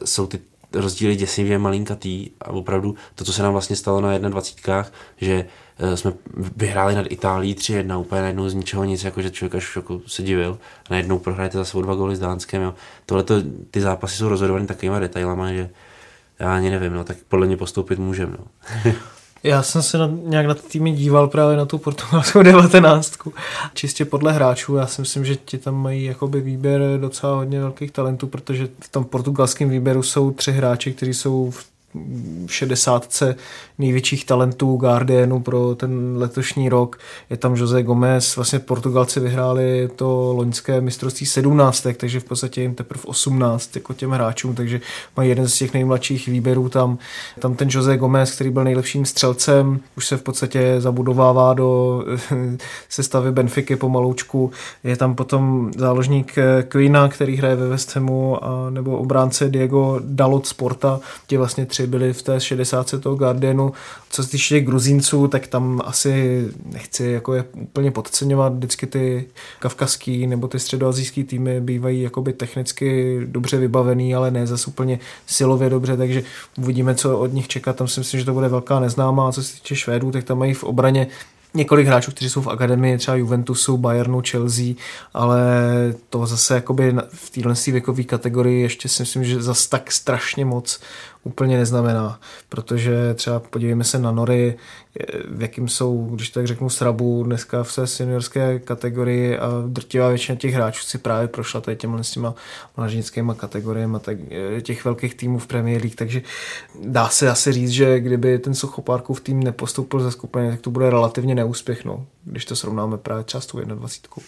jsou ty rozdíly děsivě malinkatý a opravdu to, co se nám vlastně stalo na jednadvacítkách, že jsme vyhráli nad Itálií tři jedna, úplně najednou z ničeho nic, jakože člověk až jako se divil a najednou prohrajete zase o dva góly s Dánskem. Tohle ty zápasy jsou rozhodovány takovýma detailama, že já ani nevím, no, tak podle mě postoupit můžeme. No. Já jsem se na, nějak na ty týmy díval právě na tu portugalskou devatenáctku. Čistě podle hráčů, já si myslím, že ti tam mají jakoby výběr docela hodně velkých talentů, protože v tom portugalském výběru jsou tři hráči, kteří jsou v šedesátce největších talentů Guardianu pro ten letošní rok. Je tam José Gomes, vlastně Portugalci vyhráli to loňské mistrovství sedmnáctek, takže v podstatě jim teprve osmnáct jako těm hráčům, takže mají jeden z těch nejmladších výběrů tam. Tam ten José Gomes, který byl nejlepším střelcem, už se v podstatě zabudovává do sestavy Benfiky pomaloučku. Je tam potom záložník Quina, který hraje ve West Hamu, a nebo obránce Diego Dalot Sporta, ti vlastně tři byli v té šedesátce toho Guardianu. Co se týče Gruzínců, tak tam asi nechci jako je úplně podceňovat. Vždycky ty kavkazský nebo ty středoazijský týmy bývají jakoby technicky dobře vybavený, ale ne zas úplně silově dobře, takže uvidíme, co od nich čekat. Tam si myslím, že to bude velká neznámá. A co se týče Švédů, tak tam mají v obraně několik hráčů, kteří jsou v akademii třeba Juventusu, Bayernu, Chelsea, ale to zase jakoby v téhle věkové kategorii ještě si myslím, že zas tak strašně moc úplně neznamená, protože třeba podívejme se na Nory, v jakým jsou, když tak řeknu, srabu dneska v té seniorské kategorii, a drtivá většina těch hráčů si právě prošla tady těmhle s těma mládežnickýma kategoriemi tak těch velkých týmů v Premier League, takže dá se asi říct, že kdyby ten Suchopárkův tým nepostoupil ze skupiny, tak to bude relativně neúspěch, no, když to srovnáme právě třeba s tou jednadvacítkou.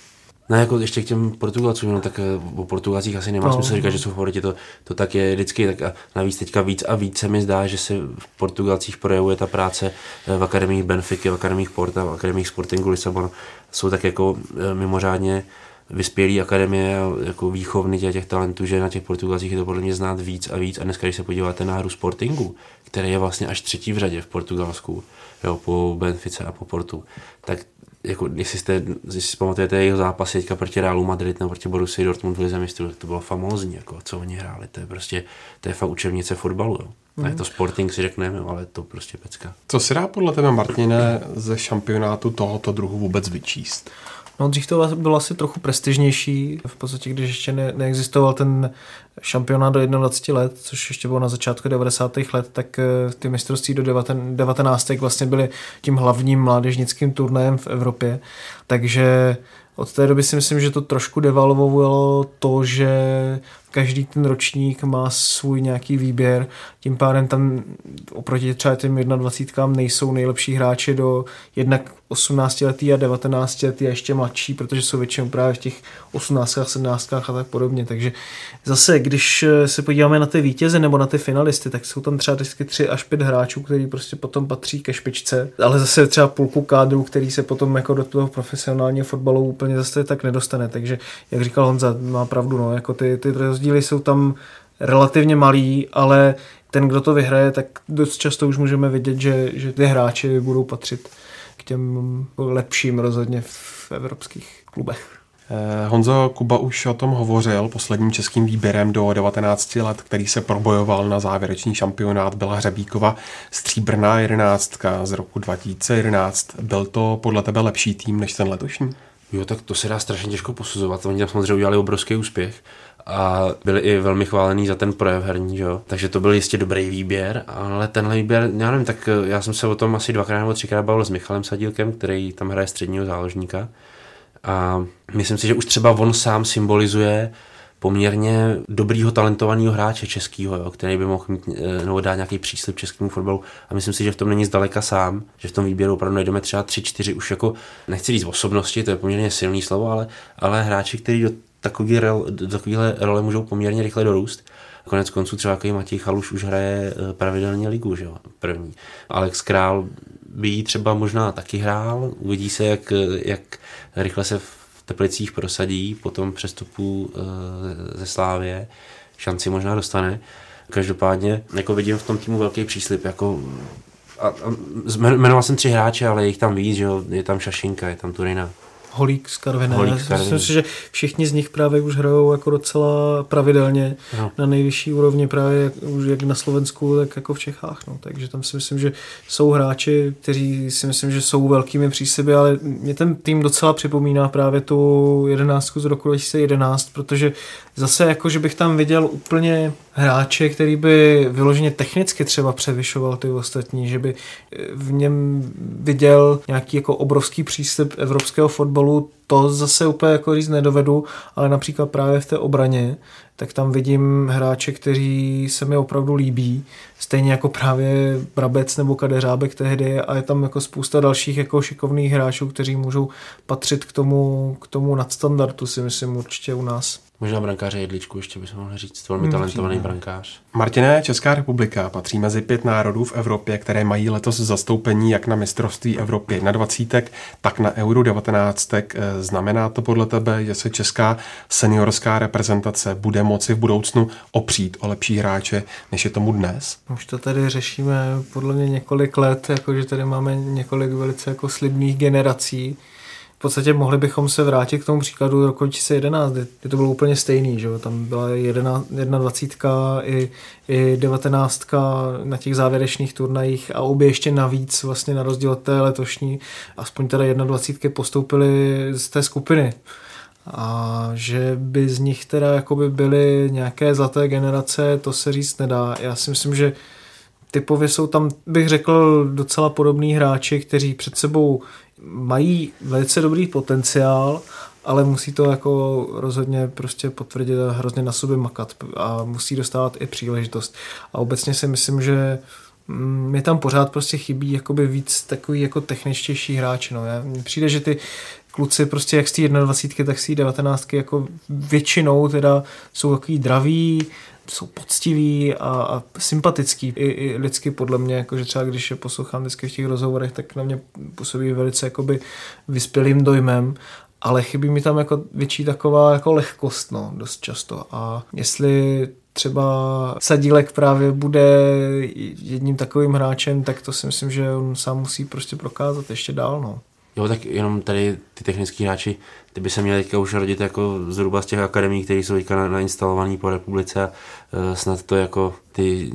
No, jako ještě k těm Portugalcům, no, tak o Portugalcích asi nemá no. smysl říkat, že jsou favoriti, to, to tak je vždycky, tak a navíc teďka víc a víc se mi zdá, že se v Portugalcích projevuje ta práce v akademiích Benfiky, v akademiích Porta, v akademiích Sportingu Lisabon, jsou tak jako mimořádně vyspělý akademie a jako výchovny těch, těch talentů, že na těch Portugalcích je to podle mě znát víc a víc, a dneska, když se podíváte na hru Sportingu, který je vlastně až třetí v řadě v Portugalsku, jo, po Benfice a po Portu, tak jako, jestli, jste, jestli si pamatujete jeho zápasy teďka proti Realu Madrid nebo proti Borussii Dortmund v Lize mistrů, tak to bylo famózní, jako, co oni hráli, to je prostě, to je fakt učebnice fotbalu, jo. Mm. A je to Sporting, si řekneme, ale to prostě pecka. Co se dá podle tebe, Martine, ze šampionátu tohoto druhu vůbec vyčíst? No, dřív to bylo asi trochu prestižnější, v podstatě, když ještě ne, neexistoval ten šampionát do dvacet jedna let, což ještě bylo na začátku devadesátých let, tak ty mistrovství do devatenácti vlastně byly tím hlavním mládežnickým turnajem v Evropě, takže od té doby si myslím, že to trošku devalvovalo to, že každý ten ročník má svůj nějaký výběr, tím pádem tam oproti třeba těm dvaceti jedničkám nejsou nejlepší hráči do jednak osmnáctiletí a devatenáctiletí a ještě mladší, protože jsou většinou právě v těch osmnáctkách, sedmnáctkách a tak podobně, takže zase, když se podíváme na ty vítěze nebo na ty finalisty, tak jsou tam třeba vždycky tři až pět hráčů, který prostě potom patří ke špičce, ale zase třeba půlku kádru, který se potom jako do toho profesionálního fotbalu úplně zase tak nedostane, takže jak říkal Honza, má pravdu, no, jako ty, ty rozdíly jsou tam relativně malý, ale ten, kdo to vyhraje, tak dost často už můžeme vidět, že, že ty hráči budou patřit k těm lepším rozhodně v evropských klubech. Honzo, Kuba už o tom hovořil, posledním českým výběrem do devatenácti let, který se probojoval na závěrečný šampionát, byla Hřebíkova stříbrná jedenáctka z roku dva tisíce jedenáct. Byl to podle tebe lepší tým než ten letošní? Jo, tak to se dá strašně těžko posuzovat, oni tam samozřejmě udělali obrovský úspěch a byli i velmi chválený za ten projev herní, jo? Takže to byl jistě dobrý výběr, ale tenhle výběr, já nevím, tak já jsem se o tom asi dvakrát nebo třikrát bavil s Michalem Sadílkem, který tam hraje středního záložníka, a myslím si, že už třeba on sám symbolizuje poměrně dobrýho, talentovaného hráče českýho, jo, který by mohl mít, nebo dát nějaký příslib českému fotbalu. A myslím si, že v tom není zdaleka sám, že v tom výběru opravdu najdeme třeba tři, čtyři už jako, nechci říct osobnosti, to je poměrně silný slovo, ale, ale hráči, kteří do takové role, role můžou poměrně rychle dorůst. Konec konců třeba takový Matěj Hloušek už hraje pravidelně ligu, že jo, první. Alex Král by ji třeba možná taky hrál, uvidí se, jak, jak rychle se v Teplicích prosadí, potom přestupu ze Slávie, šanci možná dostane. Každopádně jako vidím v tom týmu velký příslib, jako a, a, jmenoval jsem tři hráče, ale je jich tam víc, že jo, je tam Šašinka, je tam Turina. Holík z Karviné. Myslím si, že všichni z nich právě už hrajou jako docela pravidelně, no, na nejvyšší úrovni právě už jak na Slovensku, tak jako v Čechách. No. Takže tam si myslím, že jsou hráči, kteří si myslím, že jsou velkými přísliby, ale mě ten tým docela připomíná právě tu jedenáctku z roku dva tisíce jedenáct, protože zase jako, že bych tam viděl úplně hráče, který by vyloženě technicky třeba převyšoval ty ostatní, že by v něm viděl nějaký jako obrovský příslib evropského fotbalu, to zase úplně jako říct nedovedu, ale například právě v té obraně, tak tam vidím hráče, kteří se mi opravdu líbí, stejně jako právě Brabec nebo Kadeřábek tehdy, a je tam jako spousta dalších jako šikovných hráčů, kteří můžou patřit k tomu, k tomu nadstandardu, si myslím určitě u nás. Možná brankáře Jedličku ještě bychom mohli říct, velmi talentovaný brankář. Martine, Česká republika patří mezi pět národů v Evropě, které mají letos zastoupení jak na mistrovství Evropy dvacet jedna, tak na Euro devatenáct. Znamená to podle tebe, že se česká seniorská reprezentace bude moci v budoucnu opřít o lepší hráče, než je tomu dnes? Už to tady řešíme podle mě několik let, jakože tady máme několik velice jako slibných generací. V podstatě mohli bychom se vrátit k tomu příkladu roku dva tisíce jedenáct, kdy to bylo úplně stejný, že jo? Tam byla dvacítka jedna i, i devatenáct na těch závěrečných turnajích a obě ještě navíc vlastně na rozdíl od té letošní, aspoň teda dvacítky jedna postoupily z té skupiny. A že by z nich teda jakoby byly nějaké zlaté generace, to se říct nedá. Já si myslím, že typově jsou tam, bych řekl, docela podobní hráči, kteří před sebou mají velice dobrý potenciál, ale musí to jako rozhodně prostě potvrdit a hrozně na sobě makat a musí dostávat i příležitost. A obecně si myslím, že mi tam pořád prostě chybí jakoby víc takový jako techničtější hráč. No. Mně přijde, že ty kluci prostě jak z té dvacítky jedna, tak z té devatenáctky jako většinou teda jsou takový draví, jsou poctiví a, a sympatický i, i lidsky podle mě, jakože třeba když je poslouchám vždycky v těch rozhovorech, tak na mě působí velice jakoby vyspělým dojmem, ale chybí mi tam jako větší taková jako lehkost, no, dost často. A jestli třeba Sadílek právě bude jedním takovým hráčem, tak to si myslím, že on sám musí prostě prokázat ještě dál, no. Jo, tak jenom tady ty technický hráči, ty by se měli teďka už rodit jako zhruba z těch akademií, které jsou teďka nainstalované po republice, snad to jako ty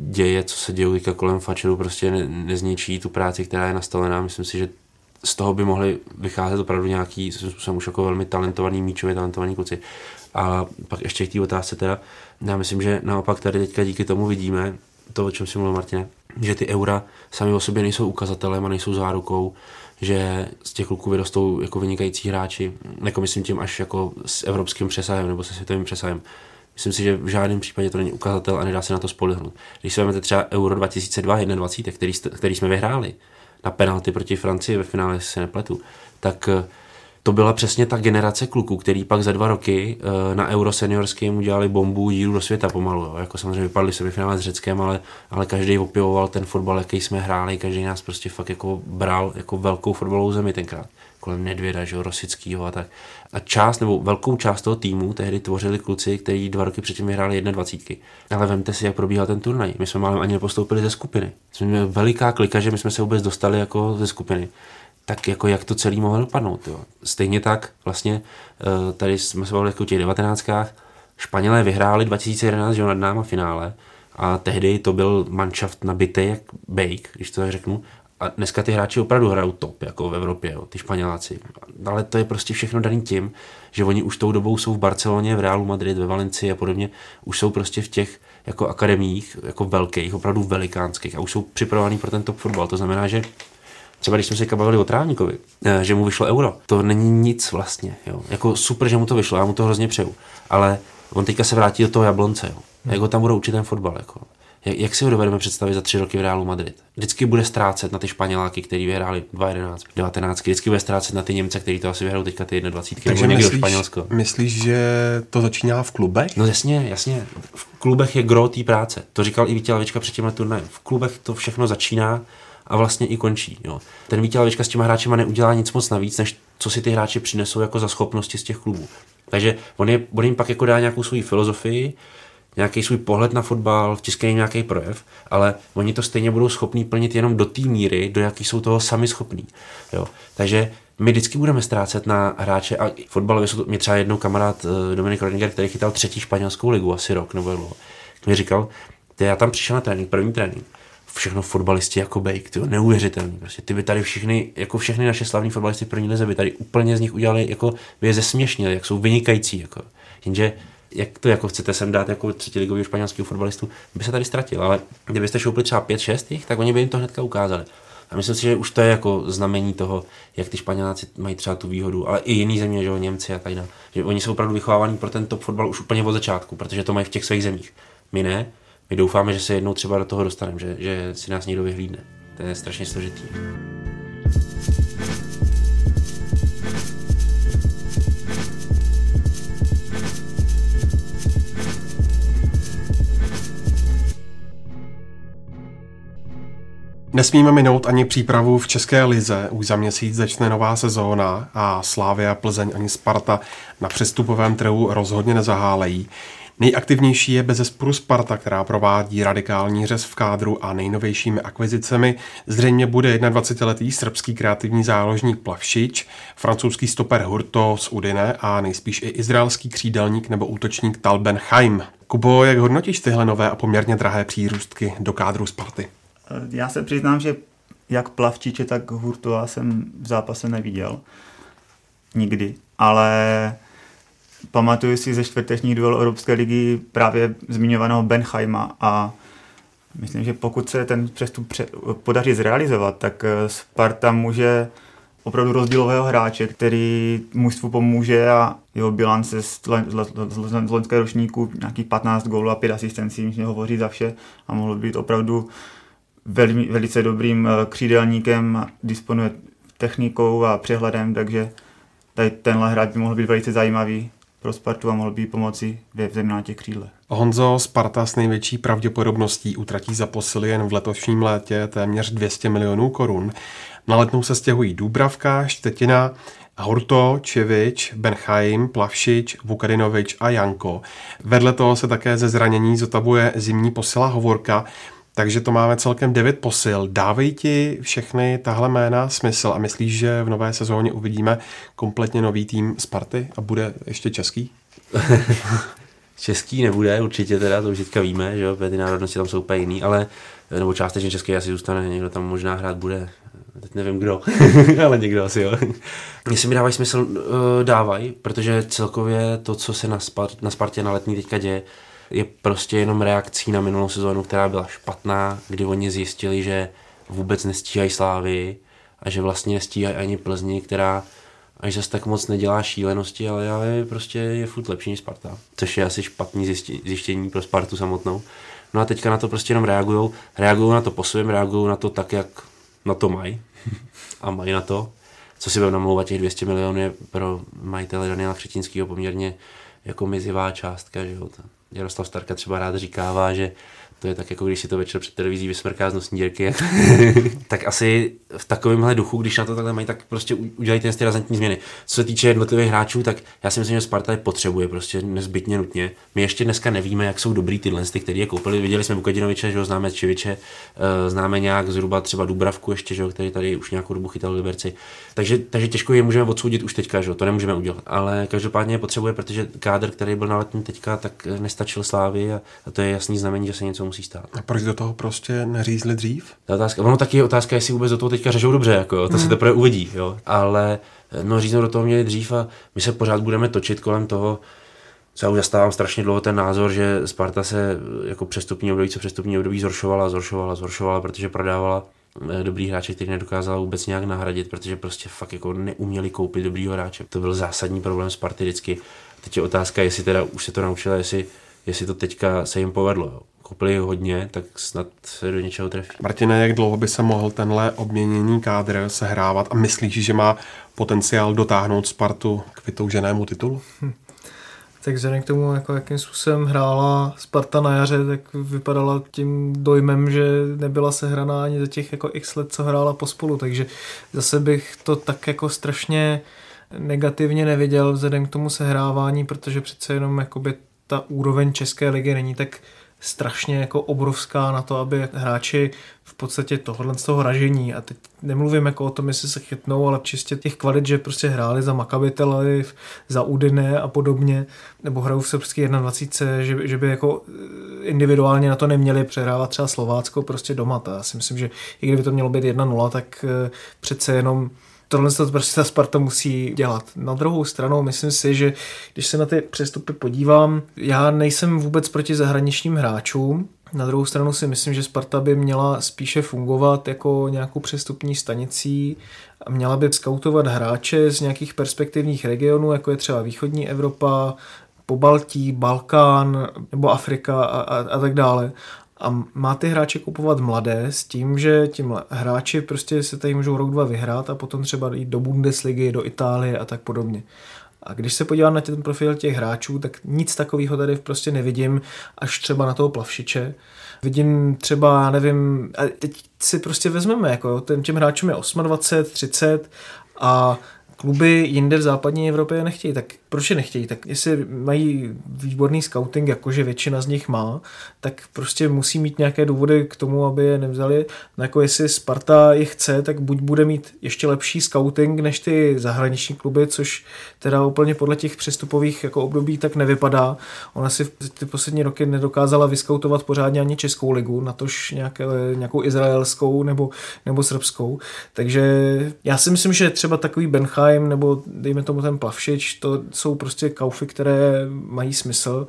děje, co se dějí teďka kolem fačerů, prostě ne- nezničí tu práci, která je nastavená. Myslím si, že z toho by mohli vycházet opravdu nějaký, jsem už jako velmi talentovaný, míčově talentovaný kluci. A pak ještě k té otázce teda, já myslím, že naopak tady teďka díky tomu vidíme to, o čem si mluvil, Martine, že ty eura sami o sobě nejsou ukazatelem a nejsou zárukou, že z těch kluků vyrostou jako vynikající hráči, jako myslím tím až jako s evropským přesahem nebo se světovým přesahem. Myslím si, že v žádném případě to není ukazatel a nedá se na to spolehnout. Když se vezmete třeba Euro dva tisíce dva, dvacet jedna, který, který jsme vyhráli na penalty proti Francii ve finále, se nepletu, tak to byla přesně ta generace kluků, který pak za dva roky na Euro seniorském udělali bombu, díru do světa pomalu. Jo. Jako samozřejmě vypadli se finále s Řeckem, ale, ale každý opěvoval ten fotbal, jaký jsme hráli, každý nás prostě fakt jako bral jako velkou fotbalovou zemi tenkrát. Kolem Nedvěda, že jo, Rosickýho a tak. A část, nebo velkou část toho týmu tehdy tvořili kluci, kteří dva roky předtím vyhráli dvacet jedna. Ale vemte si, jak probíhal ten turnaj. My jsme málem ani nepostoupili ze skupiny. Jsme měli veliká klika, že my jsme se vůbec dostali jako ze skupiny. Tak jako jak to celý mohlo dopadnout, jo. Stejně tak vlastně tady jsme se bavili o těch devatenáctkách. Španělé vyhráli dva tisíce jedenáct, že jo, nad náma finále a tehdy to byl manšaft nabitý jak bejk, když to tak řeknu. A dneska ty hráči opravdu hrajou top, jako v Evropě, jo, ty Španěláci. Ale to je prostě všechno daný tím, že oni už tou dobou jsou v Barceloně, v Realu Madrid, ve Valencii a podobně. Už jsou prostě v těch jako akademiích, jako velkých, opravdu velikánských a už jsou připravovaní pro ten top fotbal. To znamená, že třeba když jsme se bavili o Trávníkovi, že mu vyšlo euro, to není nic vlastně. Jo. Jako super, že mu to vyšlo, já mu to hrozně přeju. Ale on teďka se vrátí do toho Jablonce. Jo. Hmm. Jak ho tam budou učit ten fotbal? Jako. Jak, jak si ho dovedeme představit za tři roky v Realu Madrid? Vždycky bude ztrácet na ty Španěláky, který vyhráli dvacet jedenáct, devatenáct. Vždycky bude ztrácet na ty Němce, který to asi vyhrajou teďka ty dvacet jedna. Takže myslíš, Španělsko. myslíš, že to začíná v klubech? No jasně, jasně. V klubech je gro té práce. To říkal i Vítězslav Lavička před tímhle turnajem. V klubech to všechno začíná a vlastně i končí. Jo. Ten Vítězslav Lavička s těma hráčima neudělá nic moc navíc, než co si ty hráči přinesou jako za schopnosti z těch klubů. Takže on, je, on jim pak jako dá nějakou svou filozofii, nějaký svůj pohled na fotbal, vtiskne jim nějaký projev, ale oni to stejně budou schopní plnit jenom do té míry, do jaký jsou toho sami schopní. Jo. Takže my vždycky budeme ztrácet na hráče a fotbalově jsou to, mě třeba jednou kamarád Dominik Rodinger, který chytal třetí španělskou ligu asi rok nebo dlouho, mi říkal, že já tam přišel na trénink, první trénink. Všechno fotbalisti jako bejk, tyjo, neuvěřitelný. Prostě ty by tady všichni, jako všechny naše slavní fotbalisty v první lize by tady úplně z nich udělali, jako by je zesměšnili, jak jsou vynikající. Jako. Jenže jak to jako chcete sem dát jako třetiligový španělský fotbalistů, by se tady ztratil, ale kdybyste šoupli třeba pět šest jich, tak oni by jim to hnedka ukázali. A myslím si, že už to je jako znamení toho, jak ty Španěláci mají třeba tu výhodu, ale i jiný země, že Němci a tak dále. Že oni jsou opravdu vychovávaní pro ten top fotbal už úplně od začátku, protože to mají v těch svých zemích. My ne, my doufáme, že se jednou třeba do toho dostaneme, že, že si nás někdo vyhlídne. To je strašně složitý. Nesmíme minout ani přípravu v České lize. Už za měsíc začne nová sezóna a Slavia, Plzeň ani Sparta na přestupovém trhu rozhodně nezahálejí. Nejaktivnější je bezesporu Sparta, která provádí radikální řez v kádru a nejnovějšími akvizicemi. Zřejmě bude dvacet jedna letý srbský kreativní záložník Plavšić, francouzský stoper Hurto z Udine a nejspíš i izraelský křídelník nebo útočník Tal Ben Haim. Kubo, jak hodnotíš tyhle nové a poměrně drahé přírůstky do kádru Sparty? Já se přiznám, že jak Plavčiče, tak Hurtova jsem v zápase neviděl. Nikdy. Ale pamatuju si ze čtvrtečních duelů Evropské ligy právě zmiňovaného Ben Haima a myslím, že pokud se ten přestup podaří zrealizovat, tak Sparta může opravdu rozdílového hráče, který mužstvu pomůže a jeho bilance z loňského ročníku nějakých patnáct gólů a pět asistencí, myslím, hovoří za vše a mohlo být opravdu Velmi, velice dobrým křídelníkem, disponuje technikou a přehledem, takže tady tenhle hráč by mohl být velice zajímavý pro Spartu a mohl by pomoci v zemi na těch křídlech. Honzo, Sparta s největší pravděpodobností utratí za posily jen v letošním létě téměř dvě stě milionů korun. Na letnou se stěhují Dubravka, Štetina, Horto, Čevič, Ben Haim, Plavšič, Vukadinovič a Janko. Vedle toho se také ze zranění zotavuje zimní posila Hovorka. Takže to máme celkem devět posil. Dávají ti všechny tahle jména smysl a myslíš, že v nové sezóně uvidíme kompletně nový tým Sparty a bude ještě český? Český nebude, určitě teda, to už teďka víme, že jo, ty národnosti tam jsou úplně jiný, ale nebo částečně český asi zůstane, někdo tam možná hrát bude, teď nevím kdo, ale někdo asi jo. Jestli mi dávají smysl, dávají, protože celkově to, co se na, Spart- na Spartě na letní teďka děje, je prostě jenom reakcí na minulou sezónu, která byla špatná, kdy oni zjistili, že vůbec nestíhají Slávy a že vlastně nestíhají ani Plzni, která až zase tak moc nedělá šílenosti, ale, ale prostě je furt lepší než Sparta, což je asi špatný zjištění pro Spartu samotnou. No a teďka na to prostě jenom reagujou, reagujou na to po svém, reagujou na to tak, jak na to mají a mají na to. Co si budeme namlouvat, těch dvě stě milionů je pro majitele Daniela Křetínského poměrně jako mizivá částka, že jo. Jaroslav Starka třeba rád říkává, že to je tak, jako když si to večer před televizí vysmrká z nosní děrky. Tak asi v takovémhle duchu, když na to takhle mají, tak prostě udělají ty razantní změny. Co se týče jednotlivých hráčů, tak já si myslím, že Sparta je potřebuje prostě nezbytně nutně. My ještě dneska nevíme, jak jsou dobrý tyhle, ty, který je koupili. Viděli jsme Vukadinoviče, že ho známe, Čeviče, známe nějak zhruba třeba Dubravku ještě, že ho, který tady už nějakou dobu chytal v Liberci. Takže, takže těžko je můžeme odsoudit už teďka, že ho, to nemůžeme udělat. Ale každopádně je potřebuje, protože kádr, který byl na letní teďka, tak nestačil Slávy a, a to je jasný znamení, že se něco musí stát. A proč do toho prostě neřízli dřív? Ta otázka, ono taky je otázka, jestli vůbec do toho teďka řešou dobře, jako, to mm. se teprve uvidí, jo. Ale no, říznou do toho měli dřív a my se pořád budeme točit kolem toho, co já už zastávám strašně dlouho ten názor, že Sparta se jako přestupní období, co přestupní období zhoršovala, zhoršovala, zhoršovala, protože prodávala dobrý hráče, který nedokázala vůbec nějak nahradit, protože prostě fakt jako neuměli koupit dobrýho hráče. To byl zásadní problém Sparty vždycky. Teď je otázka, jestli teda už se to naučila, jestli, jestli to teďka se jim povedlo, jo. Koupili hodně, tak snad se do něčeho trefí. Martine, jak dlouho by se mohl tenhle obměněný kádr sehrávat a myslíš, že má potenciál dotáhnout Spartu k vytouženému titulu? Hm. Tak vzhledem k tomu, jako jakým způsobem hrála Sparta na jaře, tak vypadala tím dojmem, že nebyla sehraná ani za těch jako x let, co hrála pospolu, takže zase bych to tak jako strašně negativně neviděl vzhledem k tomu sehrávání, protože přece jenom jakoby ta úroveň České ligy není tak strašně jako obrovská na to, aby hráči v podstatě tohle z toho ražení, a teď nemluvím jako o tom, jestli se chytnou, ale čistě těch kvalit, že prostě hráli za Maccabi Tel Aviv, za Udine a podobně, nebo hrajou v srbský dvacet jedna, že, že by jako individuálně na to neměli přehrávat třeba Slovácko prostě doma. Já si myslím, že i kdyby to mělo být jedna nula, tak přece jenom tohle to prostě ta Sparta musí dělat. Na druhou stranu myslím si, že když se na ty přestupy podívám, já nejsem vůbec proti zahraničním hráčům. Na druhou stranu si myslím, že Sparta by měla spíše fungovat jako nějakou přestupní stanicí a měla by skautovat hráče z nějakých perspektivních regionů, jako je třeba východní Evropa, Pobaltí, Balkán nebo Afrika a, a, a tak dále. A má ty hráče kupovat mladé s tím, že ti hráči prostě se tady můžou rok dva vyhrát a potom třeba jít do Bundesligy, do Itálie a tak podobně. A když se podívám na ten profil těch hráčů, tak nic takového tady prostě nevidím, až třeba na toho Plavšiče. Vidím třeba, já nevím, a teď si prostě vezmeme, jako těm hráčům je dvacet osm, třicet a kluby jinde v západní Evropě nechtějí, tak proč je nechtějí? Tak jestli mají výborný scouting, jakože většina z nich má, tak prostě musí mít nějaké důvody k tomu, aby je nevzali. No jako jestli Sparta je chce, tak buď bude mít ještě lepší scouting než ty zahraniční kluby, což teda úplně podle těch přestupových jako období tak nevypadá. Ona si ty poslední roky nedokázala vyskautovat pořádně ani českou ligu, natož nějaké, nějakou izraelskou nebo, nebo srbskou. Takže já si myslím, že třeba takový Bencha nebo dejme tomu ten Plavšič, to jsou prostě kaufy, které mají smysl.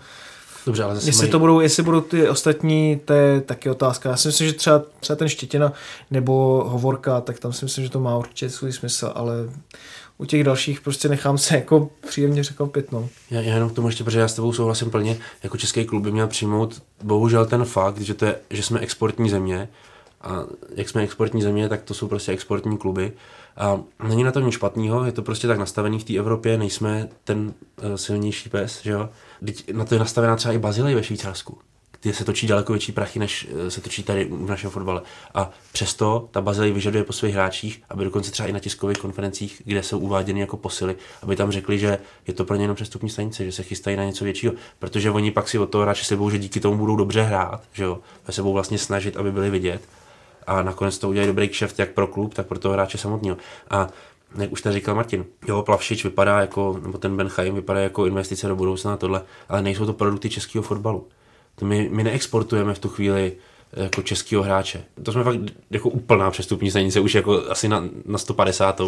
Dobře, ale zase jestli, mají... to budou, jestli budou ty ostatní, to je taky otázka. Já si myslím, že třeba, třeba ten Štetina nebo Hovorka, tak tam si myslím, že to má určitě svůj smysl, ale u těch dalších prostě nechám se jako příjemně překvapit. No. Já, já jenom k tomu ještě, protože já s tebou souhlasím plně, jako český klub by měl přijmout bohužel ten fakt, že, to je, že jsme exportní země, a jak jsme exportní země, tak to jsou prostě exportní kluby. A není na tom nic špatného, je to prostě tak nastavený v té Evropě, nejsme ten uh, silnější pes, že jo. Na to je nastavená třeba i Bazilej ve Švýcarsku, kde se točí daleko větší prachy, než uh, se točí tady v našem fotbale. A přesto ta Bazilej vyžaduje po svých hráčích, aby dokonce třeba i na tiskových konferencích, kde jsou uváděny jako posily, aby tam řekli, že je to pro ně jenom přestupní stanice, že se chystají na něco většího, protože oni pak si od toho hráče sebou, že díky tomu budou dobře hrát, že jo, a sebou vlastně snažit, aby byli vidět. A nakonec to udělají dobrý kšeft jak pro klub, tak pro toho hráče samotného. A jak už tady říkal Martin, jo, Plavšič vypadá jako, nebo ten Benchaim vypadá jako investice do budoucna a tohle, ale nejsou to produkty českého fotbalu. To my, my neexportujeme v tu chvíli jako českého hráče. To jsme fakt jako úplná přestupní stanice, už jako asi na, na sto padesát,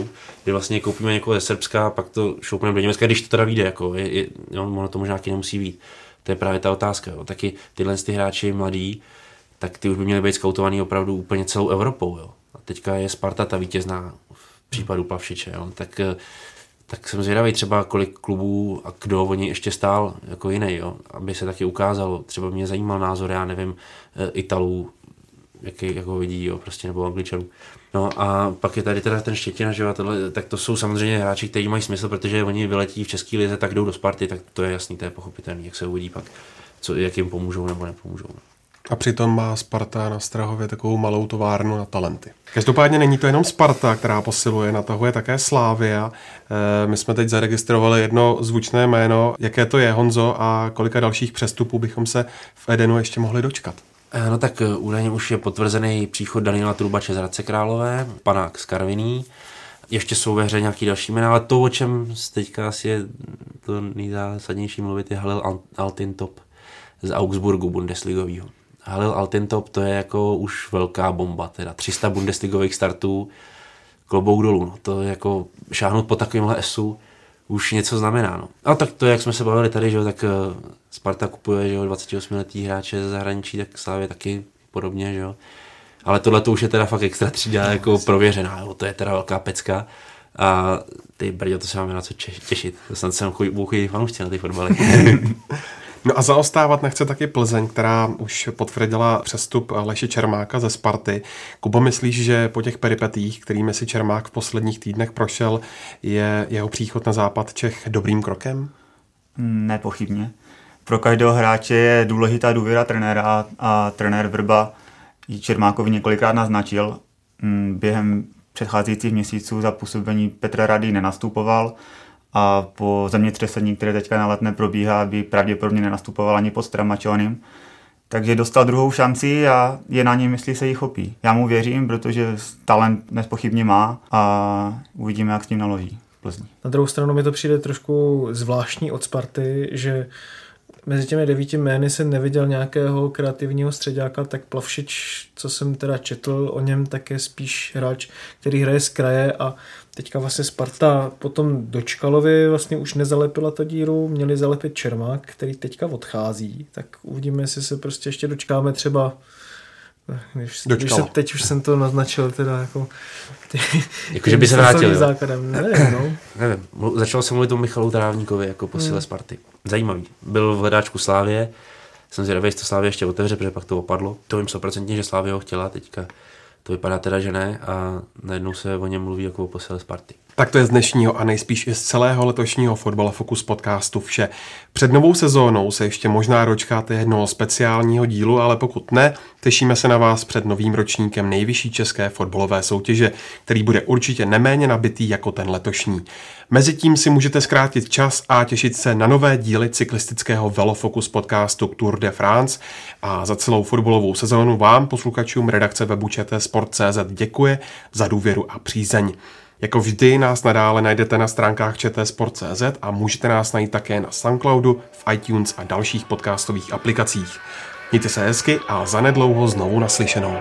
kdy vlastně koupíme někoho ze Srbska, pak to šoupneme do Německa, když to teda vyjde, jako, je, je, jo, ono to možná taky nemusí být. To je právě ta otázka, jo. Taky tyhle ty hráči mladí, tak ty už by měly být skautovaný opravdu úplně celou Evropou. Jo. A teďka je Sparta ta vítězná v případu Plavšiče. Jo. Tak, tak jsem zvědavý třeba, kolik klubů a kdo oni ještě stál jako jiný, jo. Aby se taky ukázalo. Třeba mě zajímal názor, já nevím, Italů, jaký jako vidí, jo, prostě, nebo Angličanů. No a pak je tady teda ten Štětina, že jo, tohle, tak to jsou samozřejmě hráči, kteří mají smysl, protože oni vyletí v české lize, tak jdou do Sparty, tak to je jasný, to je pochopitelný, jak se uvidí pak, co, jak jim pomůžou nebo nepomůžou. A přitom má Sparta na Strahově takovou malou továrnu na talenty. Každopádně není to jenom Sparta, která posiluje, natahuje také Slavia. E, my jsme teď zaregistrovali jedno zvučné jméno. Jaké to je, Honzo, a kolika dalších přestupů bychom se v Edenu ještě mohli dočkat? E, no tak údajně už je potvrzený příchod Daniela Trubače z Hradce Králové, Panák z Karviní. Ještě jsou ve hře nějaký další jména, ale to, o čem teďka asi je to nejzásadnější mluvit, je Halil Altintop z Augsburgu bundesligového. Halil Altintop, to je jako už velká bomba, teda tři sta bundesligových startů, klobouk dolů, no. To je jako šáhnout po takovémhle esu už něco znamená, no. A tak to, jak jsme se bavili tady, že jo, tak Sparta kupuje, že jo, dvacetiosmiletý hráče ze zahraničí, tak Slavia taky podobně, že jo. Ale tohle to už je teda fakt extra třída, jako prověřená, jo, to je teda velká pecka. A ty brďo, to se máme na co těšit, to snad jsem bůhý fanoušci na ty fotbaly. No a zaostávat nechce taky Plzeň, která už potvrdila přestup Leši Čermáka ze Sparty. Kubo, myslíš, že po těch peripetích, kterými si Čermák v posledních týdnech prošel, je jeho příchod na západ Čech dobrým krokem? Nepochybně. Pro každého hráče je důležitá důvěra trenéra a trenér Vrba ji Čermákovi několikrát naznačil. Během předcházejících měsíců za působení Petra Rady nenastupoval, a po zemětřesení, které teďka na Letné probíhá, by pravděpodobně nenastupoval ani pod Stramačonem. Takže dostal druhou šanci a je na něm, jestli se jí chopí. Já mu věřím, protože talent nespochybně má a uvidíme, jak s tím naloží v Plzni. Na druhou stranu mi to přijde trošku zvláštní od Sparty, že mezi těmi devíti jmény jsem neviděl nějakého kreativního středáka, tak Plavšič, co jsem teda četl o něm, tak je spíš hráč, který hraje z kraje a teďka vlastně Sparta potom do Čkalovy vlastně už nezalepila to díru, měli zalepit Čermák, který teďka odchází, tak uvidíme, jestli se prostě ještě dočkáme třeba. Když, když se, teď už jsem to naznačil teda jako ty, jako, že by se vrátil základem, nevím, no. nevím. Začalo se mluvit o Michalu Trávníkovi jako posile hmm. Sparty. Zajímavý, byl v hledáčku Slávie, jsem zvědavý, jestli to Slávie ještě otevře, protože pak to opadlo, to vím sto procent, že Slávie ho chtěla, teďka to vypadá teda, že ne, a najednou se o něm mluví jako o posile Sparty. Tak to je z dnešního a nejspíš i z celého letošního Fotbal fokus podcastu vše. Před novou sezónou se ještě možná dočkáte jednoho speciálního dílu, ale pokud ne, těšíme se na vás před novým ročníkem nejvyšší české fotbalové soutěže, který bude určitě neméně nabitý jako ten letošní. Mezitím si můžete zkrátit čas a těšit se na nové díly cyklistického Velofokus podcastu Tour de France a za celou fotbalovou sezónu vám, posluchačům redakce webu cé té sport tečka cé zet, děkuje za důvěru a přízeň. Jako vždy nás nadále najdete na stránkách cé té sport tečka cé zet a můžete nás najít také na Soundcloudu, v iTunes a dalších podcastových aplikacích. Mějte se hezky a zanedlouho znovu naslyšenou.